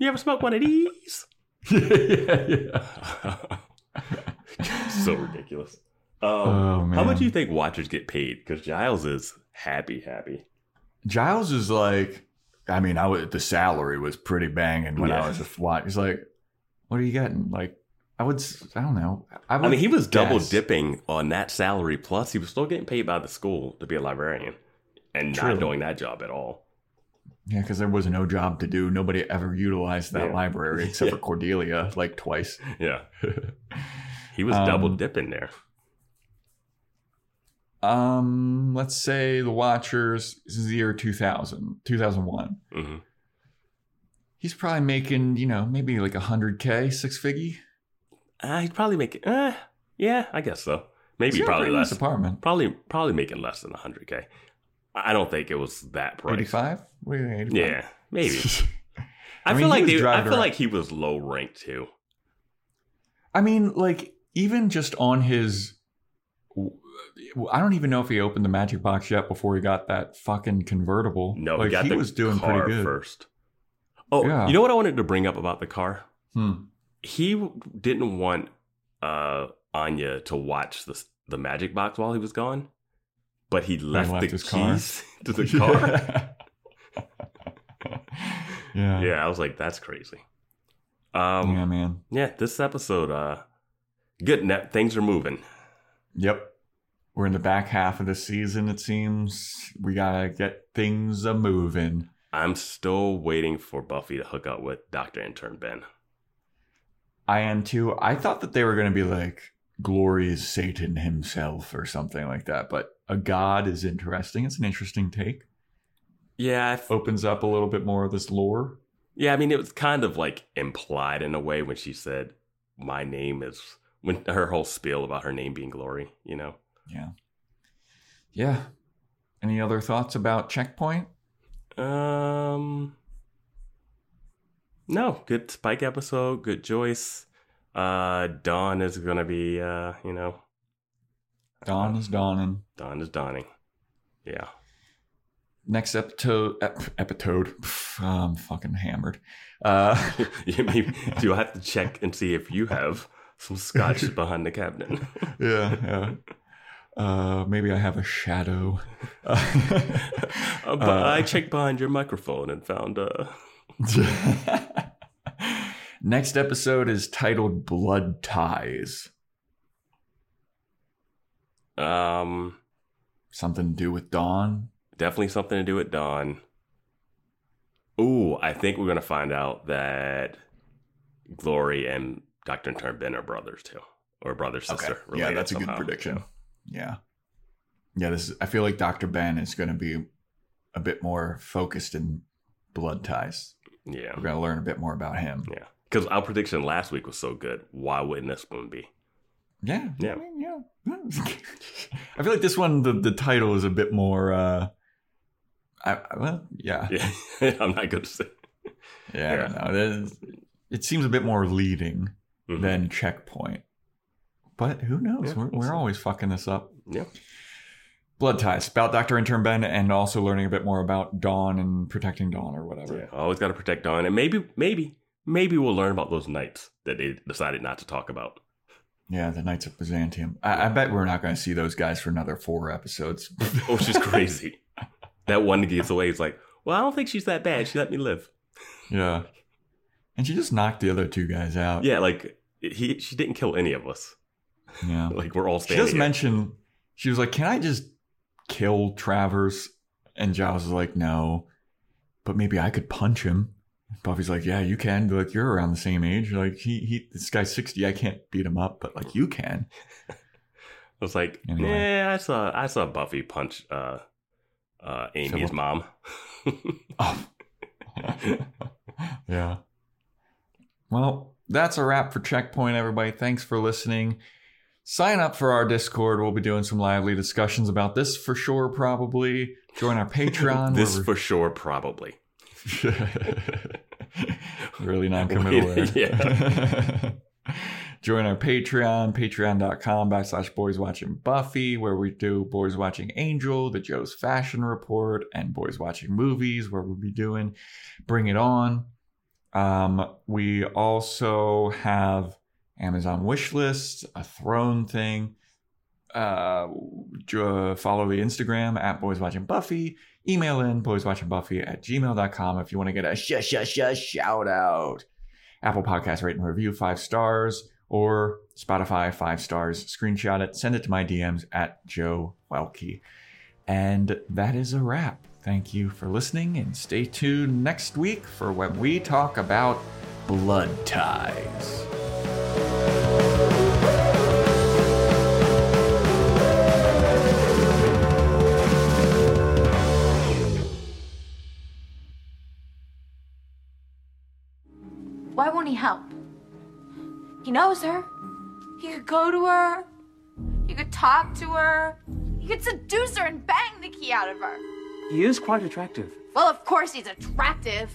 You ever smoke one of these? yeah. So ridiculous. Oh, man. How much do you think Watchers get paid? Because Giles is happy. Giles is like... I mean, the salary was pretty banging when I was a Watcher. He's like, what are you getting? Like... I don't know. I mean, he was double dipping on that salary. Plus, he was still getting paid by the school to be a librarian and not doing that job at all. Yeah, because there was no job to do. Nobody ever utilized that library except for Cordelia, like twice. Yeah. He was double dipping there. Let's say the Watchers, this is the year 2000, 2001. Mm-hmm. He's probably making, you know, maybe like 100K, six-figgy. He'd probably make it. Yeah, I guess so. Maybe probably less. Nice apartment. Probably making less than 100K. I don't think it was that price. 85? Yeah, maybe. I feel like he was low ranked too. I mean, like even just on his, I don't even know if he opened the magic box yet before he got that fucking convertible. No, like, he was doing pretty good first. Oh, yeah. You know what I wanted to bring up about the car? He didn't want Anya to watch the magic box while he was gone, but he left the keys to the car. Yeah, I was like, that's crazy. Yeah, man. Yeah, this episode, good. Things are moving. Yep. We're in the back half of the season, it seems. We gotta get things a-moving. I'm still waiting for Buffy to hook up with Dr. Intern Ben. I am too. I thought that they were going to be like, Glory is Satan himself or something like that. But a god is interesting. It's an interesting take. Yeah. Opens up a little bit more of this lore. Yeah, I mean, it was kind of like implied in a way when she said, my name is... when her whole spiel about her name being Glory, you know? Yeah. Yeah. Any other thoughts about Checkpoint? No, good Spike episode, good Joyce. Dawn is gonna be you know, Dawn is dawning. Dawn is dawning. Yeah. Next episode. I'm fucking hammered. Do I have to check and see if you have some scotch behind the cabinet? Yeah. Maybe I have a shadow. I checked behind your microphone and found Next episode is titled Blood Ties. Something to do with Dawn? Definitely something to do with Dawn. Ooh, I think we're going to find out that Glory and Dr. Intern Ben are brothers too. Or brother-sister. Okay. Yeah, that's somehow a good prediction. Yeah, this is, I feel like Dr. Ben is going to be a bit more focused in blood ties. Yeah. We're going to learn a bit more about him. Yeah. Because our prediction last week was so good. Why wouldn't this one be? Yeah. Yeah. I mean, yeah. I feel like this one, the title is a bit more, yeah. Yeah. I'm not good to say. Yeah. I don't know. It seems a bit more leading than Checkpoint. But who knows? Yeah, we're always fucking this up. Yeah. Blood ties about Dr. Intern Ben, and also learning a bit more about Dawn and protecting Dawn or whatever. Yeah, always got to protect Dawn, and maybe we'll learn about those knights that they decided not to talk about. Yeah, the Knights of Byzantium. I bet we're not going to see those guys for another 4 episodes. Which is crazy. That one gets away. It's like, well, I don't think she's that bad. She let me live. Yeah, and she just knocked the other 2 guys out. Yeah, like she didn't kill any of us. Yeah, like we're all standing. She just mentioned, she was like, "Can I just kill Travers?" And Giles is like, "No, but maybe I could punch him." And Buffy's like, "Yeah, you can. But like, you're around the same age. Like he, this guy's 60. I can't beat him up, but like you can." I was like, anyway. "Yeah, I saw Buffy punch Amy's mom." Oh. Yeah. Well, that's a wrap for Checkpoint, everybody. Thanks for listening. Sign up for our Discord. We'll be doing some lively discussions about this for sure, probably. Join our Patreon. This for sure, probably. Really non-committal there. Yeah. Join our Patreon, patreon.com/boyswatchingbuffy, where we do Boys Watching Angel, the Joe's Fashion Report, and Boys Watching Movies, where we'll be doing Bring It On. We also have Amazon wishlist, a throne thing. Follow the Instagram at boyswatchingbuffy. Email in boyswatchingbuffy@gmail.com if you want to get a shout out. Apple Podcast rate and review 5 stars, or Spotify, 5 stars, screenshot it, send it to my DMs at Joe Welke. And that is a wrap. Thank you for listening, and stay tuned next week for when we talk about blood ties. Why won't he help? He knows her. He could go to her. He could talk to her. He could seduce her and bang the key out of her. He is quite attractive. Well, of course he's attractive.